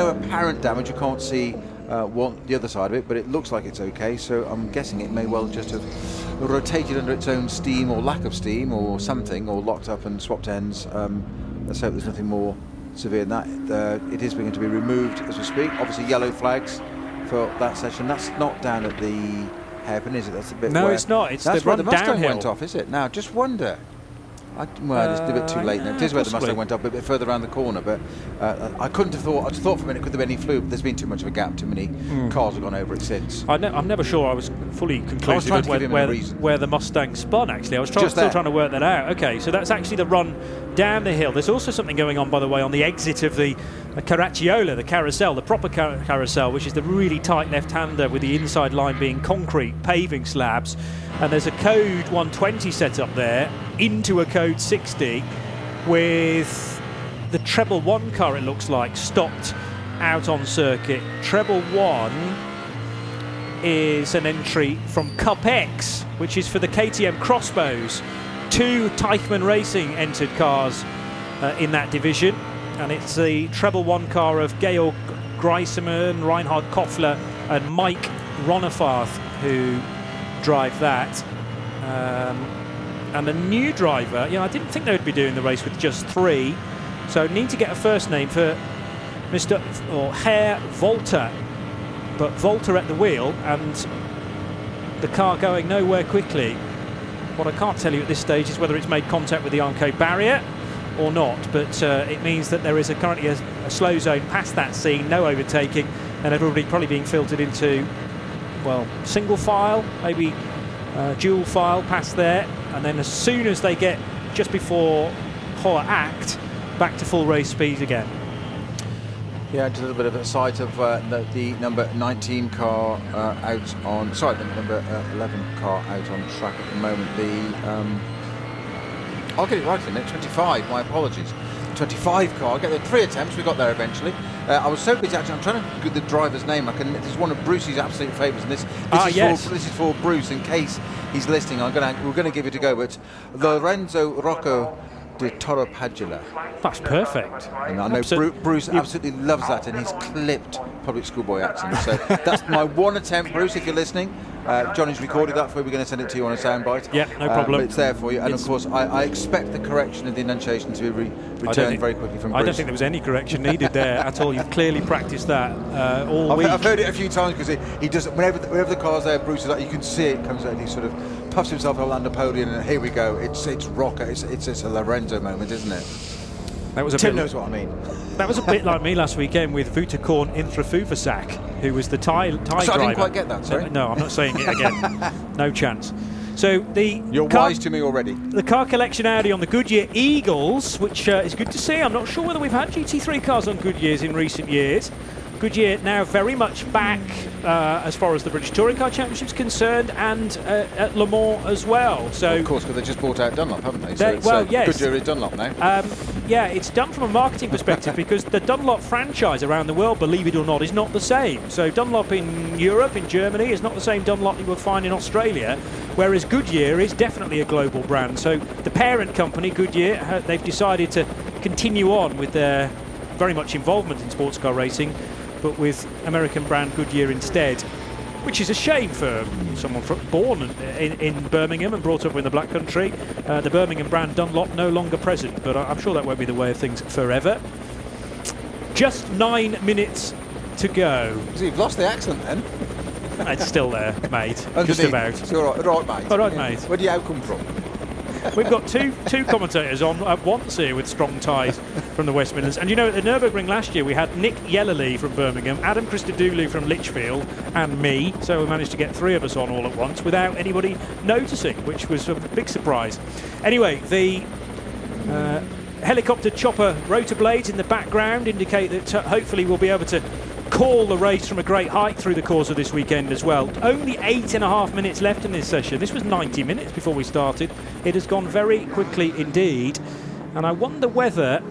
apparent damage. You can't see the other side of it, but it looks like it's okay, so I'm guessing it may well just have rotated under its own steam or lack of steam or something, or locked up and swapped ends. Let's hope there's nothing more severe than that. It is beginning to be removed as we speak. Obviously yellow flags for that session. That's not down at the hairpin, is it? That's a bit. No, it's not. It's that's the where the Mustang downhill. Went off, is it? Now, just wonder. It's a bit too late now. It is where the Mustang went up, a bit further around the corner. But I couldn't have thought. I just thought for a minute it could have been any fluke. There's been too much of a gap. Too many cars have gone over it since. I'm never sure. I was fully conclusive where the Mustang spun. Actually, I was still trying to work that out. Okay, so that's actually the run down the hill. There's also something going on, by the way, on the exit of the Caracciola, the carousel, the proper carousel, which is the really tight left-hander with the inside line being concrete, paving slabs. And there's a code 120 set up there into a code 60 with the treble 1 car, it looks like, stopped out on circuit. Treble 1 is an entry from Cup X, which is for the KTM Crossbows. 2 Teichmann Racing entered cars in that division, and it's the treble 1 car of Georg Greisemann, Reinhard Koffler and Mike Ronefarth who drive that, and a new driver. I didn't think they would be doing the race with just 3, so need to get a first name for Herr Volter, but Volter at the wheel and the car going nowhere quickly. What I can't tell you at this stage is whether it's made contact with the Armco barrier or not, but it means that there is currently a slow zone past that scene, no overtaking, and everybody probably being filtered into, well, single file, maybe dual file past there, and then as soon as they get just before Hoher Act, back to full race speed again. Yeah, just a little bit of a sight of the number 19 car out on, sorry, the number 11 car out on track at the moment. The I'll get it right in a minute, 25, my apologies. 25 car, get the 3 attempts, we got there eventually. I was so busy, actually, I'm trying to get the driver's name. This is one of Bruce's absolute favourites, and this is for Bruce, in case he's listening. We're going to give it a go, but Lorenzo Rocco de Torre-Padula. That's perfect. And I know Bruce absolutely loves that, and he's clipped public schoolboy accent. So that's my one attempt, Bruce, if you're listening. Johnny's recorded that for you. We're going to send it to you on a soundbite. Yeah, no problem. But it's there for you. And of course, I expect the correction of the enunciation to be returned very quickly from Bruce. I don't think there was any correction needed there at all. You've clearly practiced that all week. I've heard it a few times because he does it whenever the car's there. Bruce is like, you can see it comes out, and he sort of puffs himself up on the podium, and here we go. It's rocker. It's a Lorenzo moment, isn't it? That was a Tim knows what I mean. That was a bit like me last weekend with Vutakorn Intrafuvasak, who was the Thai driver. I didn't quite get that, sorry. No, I'm not saying it again. No chance. So you're wise to me already. The car collection Audi on the Goodyear Eagles, which is good to see. I'm not sure whether we've had GT3 cars on Goodyears in recent years. Goodyear now very much back as far as the British Touring Car Championship is concerned, and at Le Mans as well. So of course, because they just bought out Dunlop, haven't they? So yes. Goodyear is Dunlop now. Yeah, it's done from a marketing perspective because the Dunlop franchise around the world, believe it or not, is not the same. So Dunlop in Europe, in Germany, is not the same Dunlop you will find in Australia, whereas Goodyear is definitely a global brand. So the parent company, Goodyear, they've decided to continue on with their very much involvement in sports car racing, but with American brand Goodyear instead, which is a shame for someone born in Birmingham and brought up in the Black Country. The Birmingham brand Dunlop no longer present, but I'm sure that won't be the way of things forever. Just 9 minutes to go. So you've lost the accent then? It's still there, mate. Just about. It's all right, mate. All right, mate. Where do you come from? We've got two commentators on at once here with strong ties from the West Midlands. And you know, at the Nürburgring last year, we had Nick Yellerly from Birmingham, Adam Christodoulou from Lichfield, and me. So we managed to get 3 of us on all at once without anybody noticing, which was a big surprise. Anyway, the helicopter chopper rotor blades in the background indicate that hopefully we'll be able to call the race from a great height through the course of this weekend as well. Only 8.5 minutes left in this session. This was 90 minutes before we started. It has gone very quickly indeed. And I wonder whether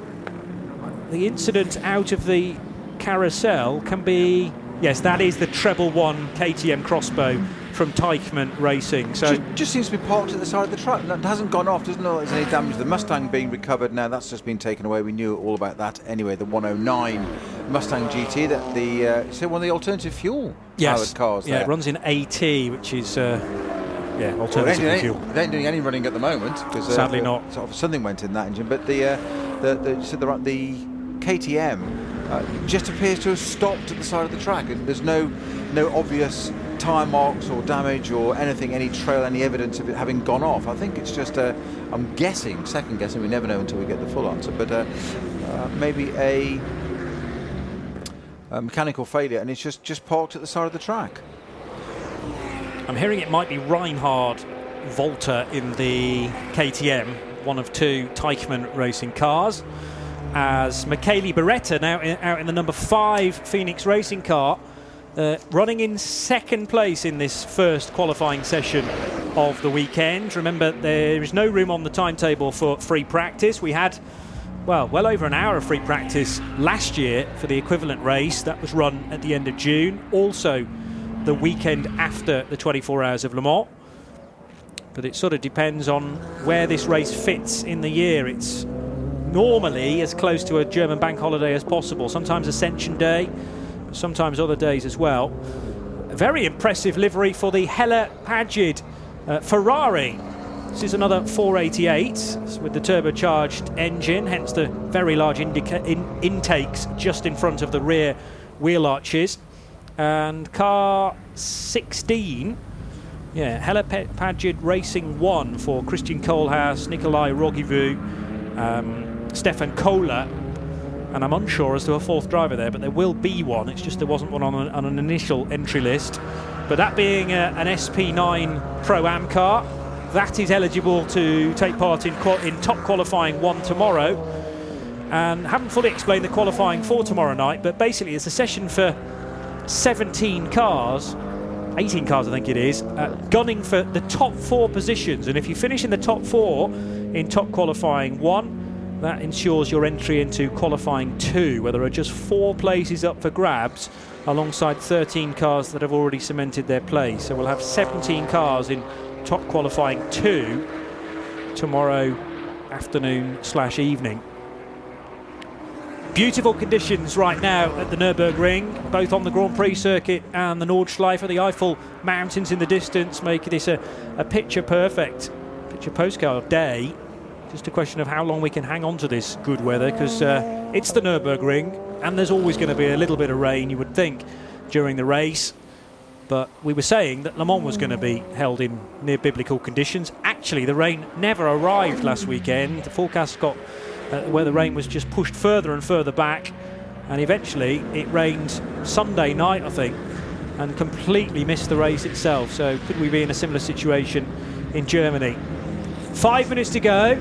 the incident out of the carousel can be... Yes, that is the treble one KTM Crossbow from Teichmann Racing. So just seems to be parked at the side of the track. It hasn't gone off. Doesn't know there's any damage. The Mustang being recovered now. That's just been taken away. We knew all about that anyway. The 109 Mustang GT, that the one of the alternative fuel powered cars. Yeah, there. It runs in AT, which is alternative fuel. They ain't doing any running at the moment because sadly not. Sort of something went in that engine, but the KTM. Just appears to have stopped at the side of the track, and there's no obvious tyre marks or damage or anything, any trail, any evidence of it having gone off. I think it's just I'm guessing, second guessing. We never know until we get the full answer, but maybe a mechanical failure, and it's just parked at the side of the track. I'm hearing it might be Reinhard Volter in the KTM, one of 2 Teichmann Racing cars, as Michele Beretta now out in the number 5 Phoenix Racing car, running in second place in this first qualifying session of the weekend. Remember, there is no room on the timetable for free practice. We had well over an hour of free practice last year for the equivalent race that was run at the end of June, also the weekend after the 24 hours of Le Mans. But it sort of depends on where this race fits in the year. It's normally as close to a German bank holiday as possible, sometimes Ascension Day, sometimes other days as well. A very impressive livery for the Hella Pagid Ferrari This is another 488 with the turbocharged engine, hence the very large intakes just in front of the rear wheel arches. And car 16, Helipagid Racing 1 for Christian Kohlhaas, Nikolai Rogivu, Stefan Kohler, and I'm unsure as to a fourth driver there, but there will be one. It's just there wasn't one on an initial entry list. But that being an SP9 Pro-Am car, that is eligible to take part in top qualifying one tomorrow. And haven't fully explained the qualifying for tomorrow night, but basically it's a session for 17 cars, 18 cars I think it is, gunning for the top four positions. And if you finish in the top four in top qualifying one, that ensures your entry into qualifying two, where there are just four places up for grabs alongside 13 cars that have already cemented their place. So we'll have 17 cars in top qualifying two tomorrow afternoon/evening. Beautiful conditions right now at the Nürburgring, both on the Grand Prix circuit and the Nordschleife. The Eifel Mountains in the distance make this a picture-perfect, picture-postcard day. Just a question of how long we can hang on to this good weather, because it's the Nürburgring, and there's always going to be a little bit of rain, you would think, during the race. But we were saying that Le Mans was going to be held in near-biblical conditions. Actually, the rain never arrived last weekend. The forecast got... where the rain was just pushed further and further back, and eventually it rained Sunday night, I think, and completely missed the race itself. So could we be in a similar situation in Germany? 5 minutes to go.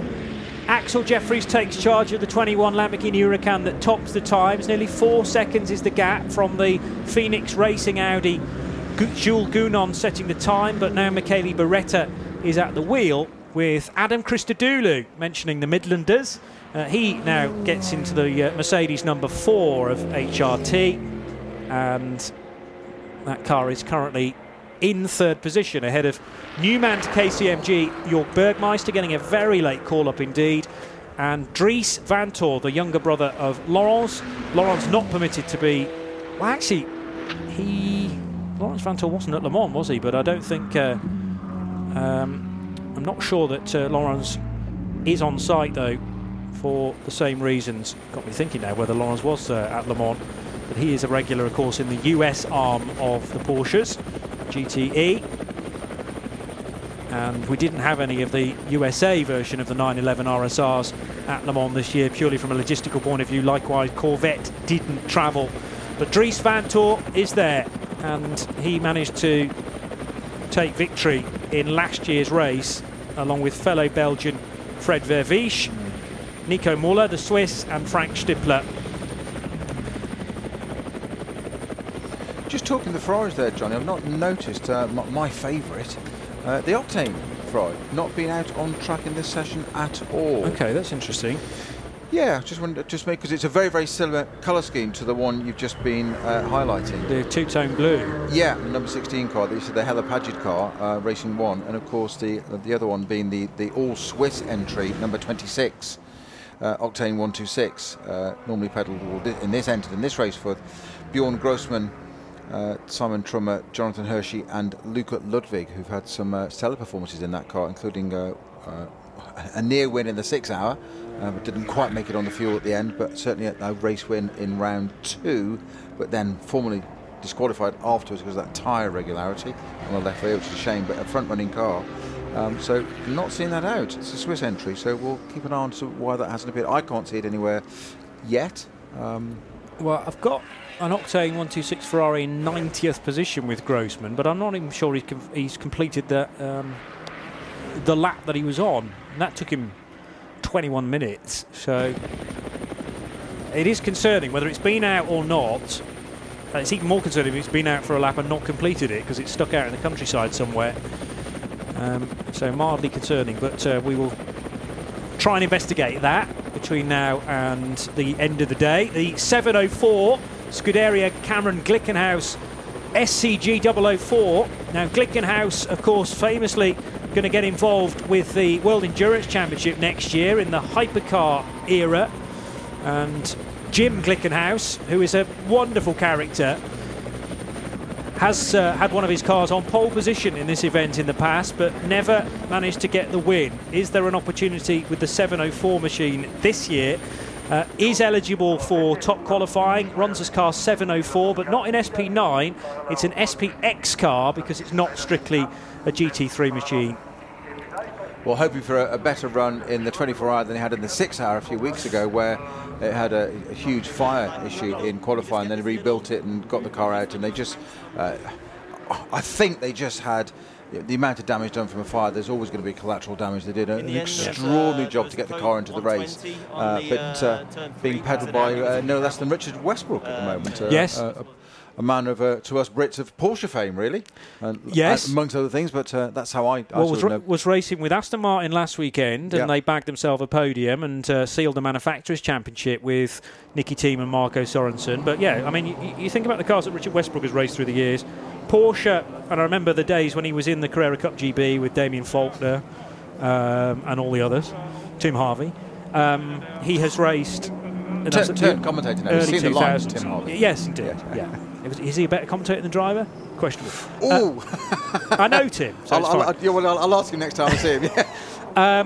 Axel Jeffries takes charge of the 21 Lamborghini Huracan that tops the times. Nearly 4 seconds is the gap from the Phoenix Racing Audi. Jules Gounon setting the time, but now Michele Barretta is at the wheel, with Adam Christodoulou mentioning the Midlanders. He now gets into the Mercedes number 4 of HRT, and that car is currently in third position ahead of Newman to KCMG, Jörg Bergmeister, getting a very late call-up indeed, and Dries Van Tor, the younger brother of Laurens. Laurens not permitted to be... Well, actually, Laurens Van Tor wasn't at Le Mans, was he? But I don't think... I'm not sure that Laurens is on site, though, for the same reasons. Got me thinking now whether Laurens was at Le Mans. But he is a regular, of course, in the US arm of the Porsches, GTE. And we didn't have any of the USA version of the 911 RSRs at Le Mans this year, purely from a logistical point of view. Likewise, Corvette didn't travel. But Dries Van Tor is there, and he managed to take victory in last year's race, along with fellow Belgian Fred Verviche, Nico Muller, the Swiss, and Frank Stippler. Just talking the Ferraris there, Johnny, I've not noticed my favourite, the Octane Ferrari, not being out on track in this session at all. OK, that's interesting. Yeah, just wanted to make, because it's a very, very similar colour scheme to the one you've just been highlighting. The two-tone blue. Yeah, number 16 car. This is the Helipagid car, Racing 1, and of course the other one being the all-Swiss entry, number 26, Octane 126, normally pedalled in this entry, in this race for Bjorn Grossman, Simon Trummer, Jonathan Hershey, and Luca Ludwig, who've had some stellar performances in that car, including a near win in the 6 hour. But didn't quite make it on the fuel at the end, but certainly a race win in round two, but then formally disqualified afterwards because of that tyre irregularity on the left rear, which is a shame, but a front-running car. So not seeing that out. It's a Swiss entry, so we'll keep an eye on to why that hasn't appeared. I can't see it anywhere yet. Well, I've got an Octane 126 Ferrari in 90th position with Grossman, but I'm not even sure he's completed the lap that he was on. And that took him 21 minutes, so it is concerning whether it's been out or not. It's even more concerning if it's been out for a lap and not completed it, because it's stuck out in the countryside somewhere, so mildly concerning, but we will try and investigate that between now and the end of the day. The 704 Scuderia Cameron Glickenhaus SCG 004. Now Glickenhaus, of course, famously going to get involved with the World Endurance Championship next year in the hypercar era, and Jim Glickenhaus, who is a wonderful character, has had one of his cars on pole position in this event in the past, but never managed to get the win. Is there an opportunity with the 704 machine this year? Is eligible for top qualifying, runs his car 704, but not in SP9. It's an SPX car because it's not strictly a GT3 machine. Well, hoping for a better run in the 24-hour than he had in the 6-hour a few weeks ago, where it had a huge fire issue in qualifying. Then he rebuilt it and got the car out, and they just, I think they just had the amount of damage done from a fire. There's always going to be collateral damage. They did an extraordinary job to get the car into the race, but being paddled by no less than Richard Westbrook at the moment. Yes. A man of, to us Brits, of Porsche fame, really. Yes. Amongst other things, but that's how I was racing with Aston Martin last weekend, and they bagged themselves a podium and sealed the Manufacturers' Championship with Nicky Thiem and Marco Sorensen. But, yeah, I mean, you think about the cars that Richard Westbrook has raced through the years. Porsche, and I remember the days when he was in the Carrera Cup GB with Damien Faulkner and all the others, Tim Harvey. He has raced... Turn commentator now. He's seen the line, Tim Harvey. Yes, indeed. Yeah. Is he a better commentator than driver? Questionable. Ooh! I know Tim. So I'll ask him next time I see him. Yeah.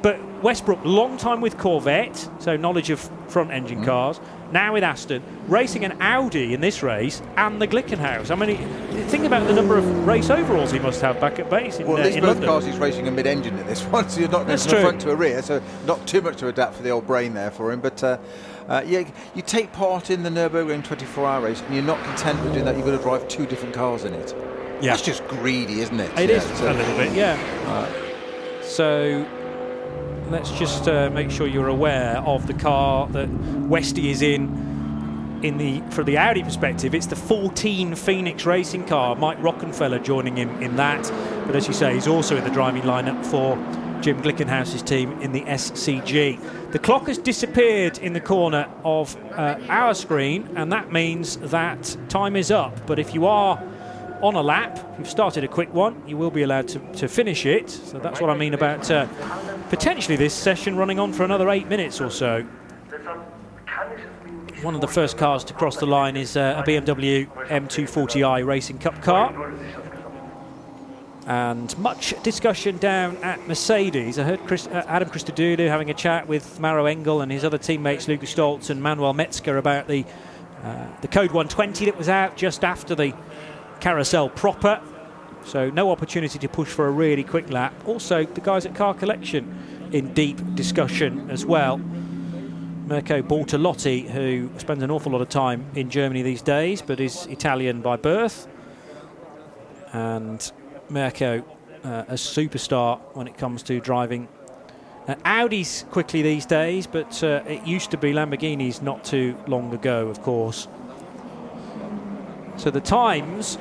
But Westbrook, long time with Corvette, so knowledge of front-engine cars. Now with Aston, racing an Audi in this race and the Glickenhaus. I mean, think about the number of race overalls he must have back at base. Well, in both cars he's racing a mid-engine in this one, so you're not going from a front to a rear, so not too much to adapt for the old brain there for him. But you take part in the Nürburgring 24-hour race and you're not content with doing that. You've got to drive two different cars in it. Yeah. That's just greedy, isn't it? It is, so a little bit, yeah. So... let's just make sure you're aware of the car that Westy is in the from the Audi perspective. It's the 14 Phoenix racing car. Mike Rockenfeller joining him in that. But as you say, he's also in the driving lineup for Jim Glickenhaus's team in the SCG. The clock has disappeared in the corner of our screen, and that means that time is up. But if you are on a lap, if you've started a quick one, you will be allowed to finish it. So that's what I mean about potentially this session running on for another 8 minutes or so. One of the first cars to cross the line is a BMW M240i Racing Cup car. And much discussion down at Mercedes. I heard Adam Christodoulou having a chat with Maro Engel and his other teammates, Lucas Stoltz and Manuel Metzger, about the Code 120 that was out just after the carousel proper, so no opportunity to push for a really quick lap. Also, the guys at Car Collection in deep discussion as well. Mirko Bortolotti, who spends an awful lot of time in Germany these days, but is Italian by birth. And Mirko, a superstar when it comes to driving Audis quickly these days, but it used to be Lamborghinis not too long ago, of course. So the times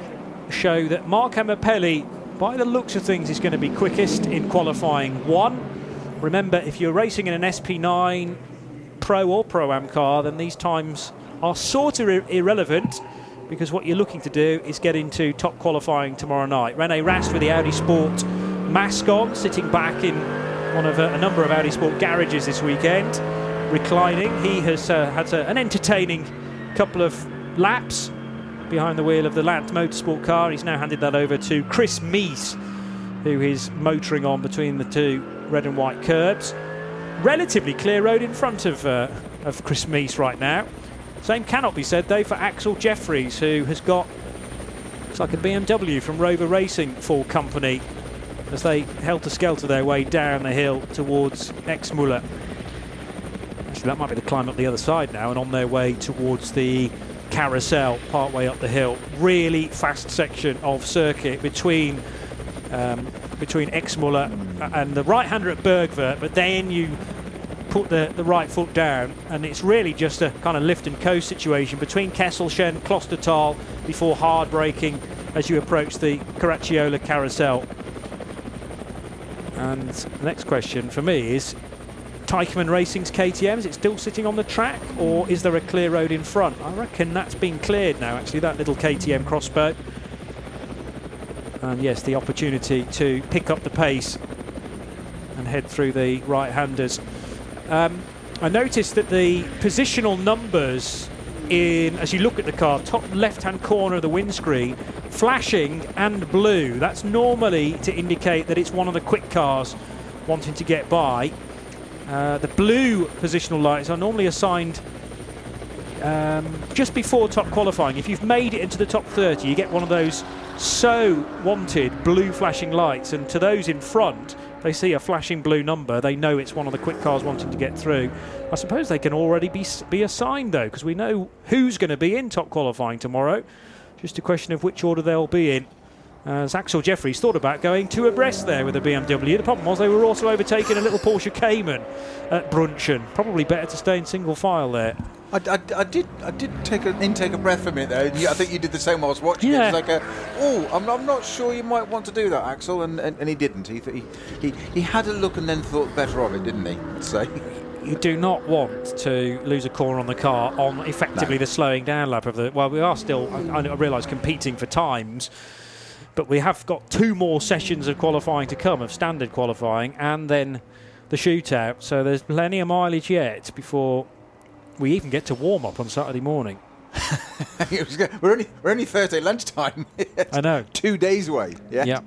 show that Mark Amapelli, by the looks of things, is going to be quickest in qualifying one. Remember, if you're racing in an SP9 Pro or Pro-Am car, then these times are sort of irrelevant, because what you're looking to do is get into top qualifying tomorrow night. René Rast with the Audi Sport mask on, sitting back in one of a number of Audi Sport garages this weekend, reclining. He has had an entertaining couple of laps behind the wheel of the Land Motorsport car. He's now handed that over to Chris Meese, who is motoring on between the two red and white curbs. Relatively clear road in front of Chris Meese right now. Same cannot be said, though, for Axel Jeffries, who has got, it's like a BMW from Rover Racing for company, as they helter-skelter their way down the hill towards Exmuller. Actually, that might be the climb up the other side now, and on their way towards the carousel partway up the hill. Really fast section of circuit between Exmuller and the right-hander at Bergwerk, but then you put the right foot down, and it's really just a kind of lift and coast situation between Kesselchen, Klostertal, before hard braking as you approach the Carracciola carousel. And the next question for me is, Teichmann Racing's KTM, is it still sitting on the track, or is there a clear road in front? I reckon that's been cleared now, actually, that little KTM crossbow. And yes, the opportunity to pick up the pace and head through the right-handers. I noticed that the positional numbers in, as you look at the car, top left-hand corner of the windscreen, flashing and blue. That's normally to indicate that it's one of the quick cars wanting to get by. The blue positional lights are normally assigned just before top qualifying. If you've made it into the top 30, you get one of those so wanted blue flashing lights, and to those in front, they see a flashing blue number, they know it's one of the quick cars wanting to get through. I suppose they can already be assigned though, because we know who's going to be in top qualifying tomorrow. Just a question of which order they'll be in. As Axel Jeffries thought about going two abreast there with the BMW. The problem was they were also overtaking a little Porsche Cayman at Brunchen. Probably better to stay in single file there. I did take a breath for a minute there. I think you did the same while I was watching it. It was like, I'm not sure you might want to do that, Axel. And he didn't. He had a look and then thought better of it, didn't he? So you do not want to lose a corner on the car on effectively the slowing down lap of the... Well, we are still, I realise, competing for times. But we have got two more sessions of qualifying to come, of standard qualifying, and then the shootout. So there's plenty of mileage yet before we even get to warm-up on Saturday morning. We're only Thursday lunchtime. I know. 2 days away. Yeah. Yeah.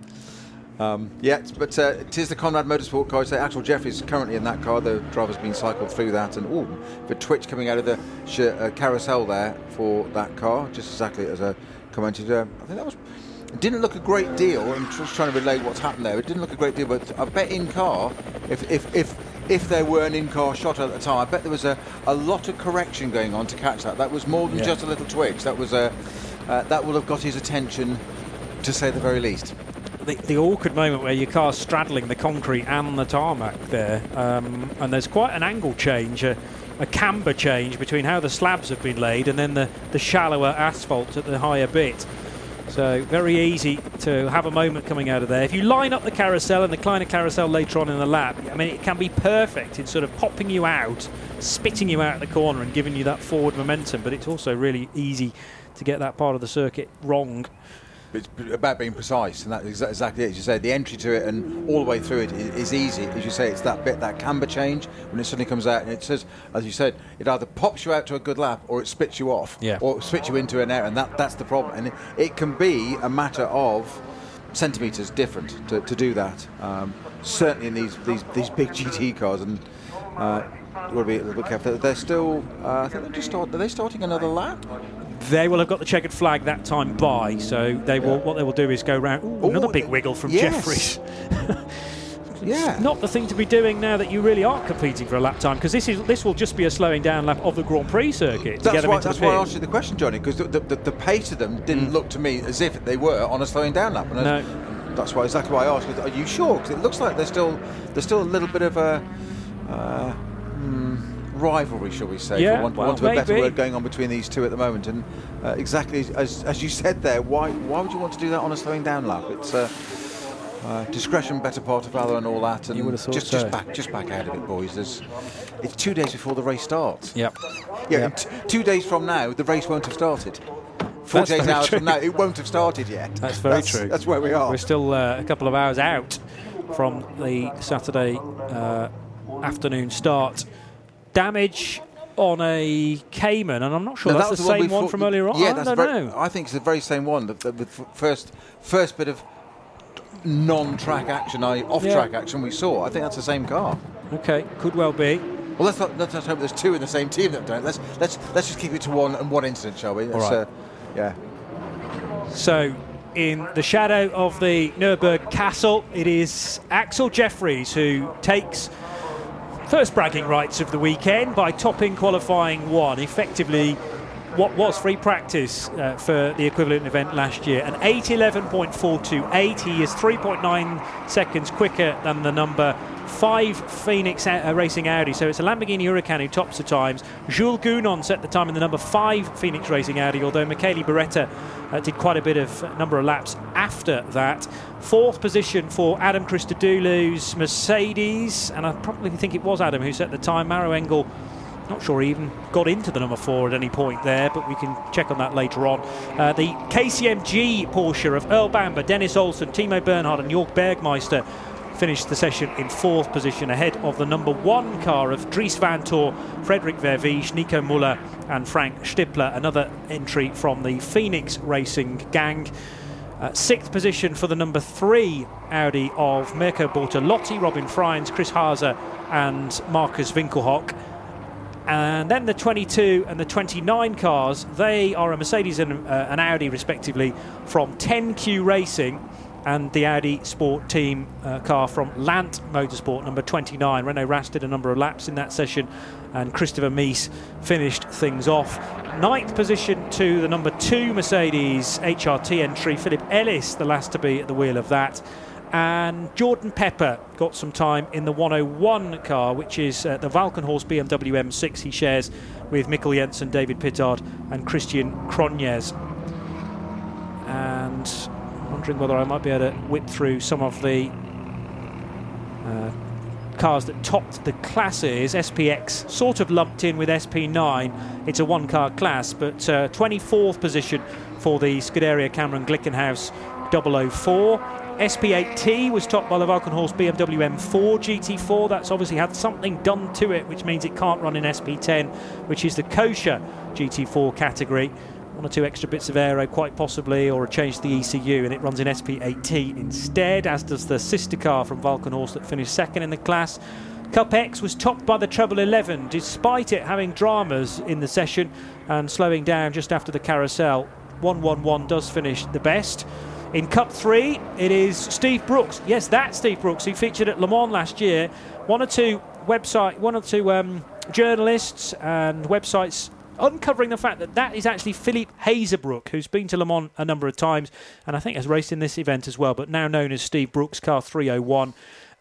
But it is the Conrad Motorsport car. So Axel Jeffries is currently in that car. The driver's been cycled through that. And, the twitch coming out of the carousel there for that car, just exactly as I commented. I think that was... It didn't look a great deal. I'm just trying to relate what's happened there. It didn't look a great deal, but I bet in car, if there were an in-car shot at the time, I bet there was a lot of correction going on to catch that. That was more than just a little twitch. That was that will have got his attention, to say the very least. The awkward moment where your car's straddling the concrete and the tarmac there, and there's quite an angle change. A camber change between how the slabs have been laid and then the shallower asphalt at the higher bit. So very easy to have a moment coming out of there. If you line up the carousel and the Kleiner carousel later on in the lap, I mean, it can be perfect in sort of popping you out, spitting you out of the corner and giving you that forward momentum, but it's also really easy to get that part of the circuit wrong. It's about being precise, and that's exactly it. As you say, the entry to it and all the way through it is easy. As you say, it's that bit, that camber change, when it suddenly comes out and it says, as you said, it either pops you out to a good lap or it spits you off, or it spits you into an error, and that's the problem. And it can be a matter of centimetres different to do that, certainly in these big GT cars. And you've got to be a little bit careful. They're still, I think they're just starting, are they starting another lap? They will have got the checkered flag that time by, so they will. What they will do is go round. Ooh, another big wiggle from Jeffries. It's not the thing to be doing now that you really are competing for a lap time, because this will just be a slowing down lap of the Grand Prix circuit. That's why I asked you the question, Johnny, because the pace of them didn't look to me as if they were on a slowing down lap. And that's why exactly why I asked. Are you sure? Because it looks like there's still a little bit of a. Rivalry, shall we say, for want of a better word, going on between these two at the moment. And exactly as you said there, why would you want to do that on a slowing down lap? It's discretion, better part of valour, and all that. And you would have thought just back out of it, boys. It's 2 days before the race starts. Yep. 2 days from now, the race won't have started. 4 days hours from now, it won't have started yet. That's true. That's where we are. We're still a couple of hours out from the Saturday afternoon start. Damage on a Cayman, and I'm not sure that's the same one from earlier on. Yeah, I don't know. I think it's the very same one. The first bit of non-track action, off-track action we saw. I think that's the same car. Okay, could well be. Well, let's hope there's two in the same team that don't. Let's just keep it to one and one incident, shall we? All right. So, in the shadow of the Nürburgring Castle, it is Axel Jeffries who takes first bragging rights of the weekend by topping qualifying one, effectively what was free practice for the equivalent event last year. An 8:11.428. He is 3.9 seconds quicker than the number 5 Phoenix Racing Audi. So it's a Lamborghini Huracan who tops the times. Jules Gounon set the time in the number 5 Phoenix Racing Audi, although Michele Beretta did quite a bit of number of laps after that. Fourth position for Adam Christodoulou's Mercedes, and I probably think it was Adam who set the time. Maro Engel, not sure he even got into the number 4 at any point there, but we can check on that later on. The KCMG Porsche of Earl Bamber, Dennis Olsen, Timo Bernhard and Jörg Bergmeister finished the session in fourth position ahead of the number one car of Dries van Tor, Frederik Verviers, Nico Müller and Frank Stippler, another entry from the Phoenix Racing gang. Sixth position for the number three Audi of Mirko Bortolotti, Robin Freins, Chris Haaser and Marcus Winkelhock. And then the 22 and the 29 cars, they are a Mercedes and an Audi respectively from 10Q Racing, and the Audi Sport Team car from Lant Motorsport, number 29. Renaud Rast did a number of laps in that session, and Christopher Mees finished things off. Ninth position to the number two Mercedes HRT entry, Philip Ellis, the last to be at the wheel of that. And Jordan Pepper got some time in the 101 car, which is the Valkenhorst BMW M6 he shares with Mikkel Jensen, David Pittard and Christian Cronjes. And wondering whether I might be able to whip through some of the cars that topped the classes. SPX sort of lumped in with SP9. It's a one-car class, but 24th position for the Scuderia Cameron Glickenhaus 004. SP8T was topped by the Valkenhorst BMW M4 GT4. That's obviously had something done to it, which means it can't run in SP10, which is the kosher GT4 category. One or two extra bits of aero, quite possibly, or a change to the ECU, and it runs in SP8T instead, as does the sister car from Valkenhorst that finished second in the class. Cup X was topped by the Treble 11, despite it having dramas in the session and slowing down just after the carousel. 111 does finish the best. In Cup 3, it is Steve Brooks. Yes, that's Steve Brooks. He featured at Le Mans last year. One or two journalists and websites uncovering the fact that is actually Philippe Hazebrook, who's been to Le Mans a number of times and I think has raced in this event as well, but now known as Steve Brooks, car 301.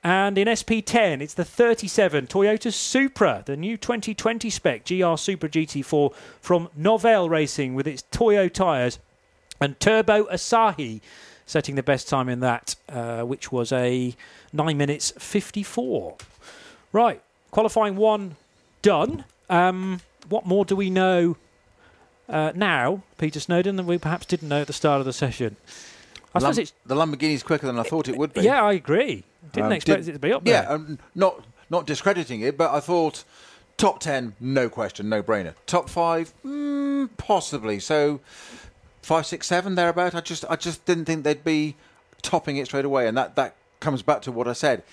And in SP10, it's the 37 Toyota Supra, the new 2020 spec GR Supra GT4 from Novell Racing with its Toyo tyres and Turbo Asahi, setting the best time in that, which was a 9 minutes 54. Right, qualifying one done. What more do we know now, Peter Snowden, than we perhaps didn't know at the start of the session? I suppose it's the Lamborghini's quicker than I thought it would be. Yeah, I agree. Didn't expect it to be up there. Yeah, not discrediting it, but I thought top 10, no question, no brainer. Top 5, possibly. So 5, 6, 7 thereabout. I just didn't think they'd be topping it straight away, and that comes back to what I said.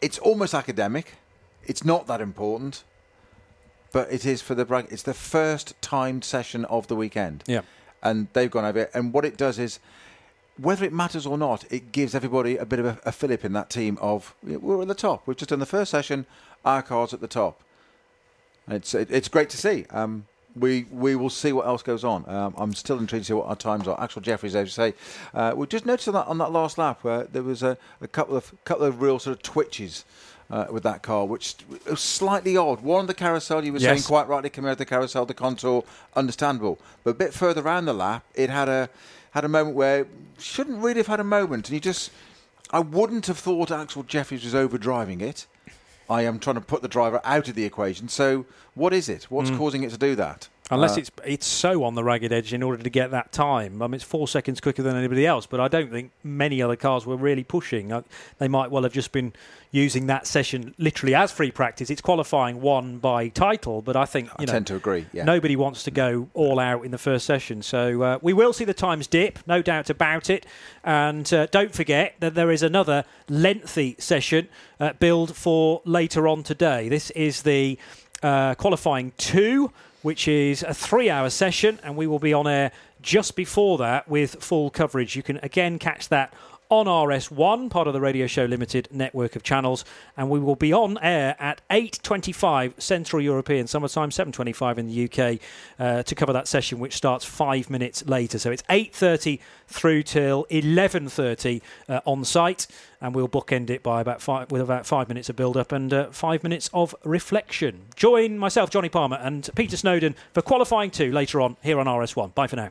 It's almost academic. It's not that important. But it is for the bracket. It's the first timed session of the weekend. Yeah. And they've gone over it. And what it does is, whether it matters or not, it gives everybody a bit of a fillip in that team of, we're at the top. We've just done the first session. Our car's at the top. And it's great to see. We will see what else goes on. I'm still intrigued to see what our times are. Axel Jeffries, as you say, we just noticed on that last lap where there was a couple of real sort of twitches. With that car, which was slightly odd. One on the carousel, you were saying quite rightly, coming out of the carousel, the contour, understandable. But a bit further around the lap, it had a moment where it shouldn't really have had a moment. And I wouldn't have thought Axel Jeffries was overdriving it. I am trying to put the driver out of the equation. So what is it? What's causing it to do that? Unless it's so on the ragged edge in order to get that time. I mean, it's 4 seconds quicker than anybody else, but I don't think many other cars were really pushing. They might well have just been using that session literally as free practice. It's qualifying one by title, but I think I tend to agree. Yeah. Nobody wants to go all out in the first session. So we will see the times dip, no doubt about it. And don't forget that there is another lengthy session billed for later on today. This is the qualifying two, which is a 3-hour session, and we will be on air just before that with full coverage. You can again catch that on RS1, part of the Radio Show Limited network of channels, and we will be on air at 8:25 Central European Summer Time, 7:25 in the UK, to cover that session, which starts 5 minutes later. So it's 8:30 through till 11:30 on site, and we'll bookend it by about 5 minutes of build-up and 5 minutes of reflection. Join myself, Johnny Palmer, and Peter Snowden for qualifying two later on here on RS1. Bye for now.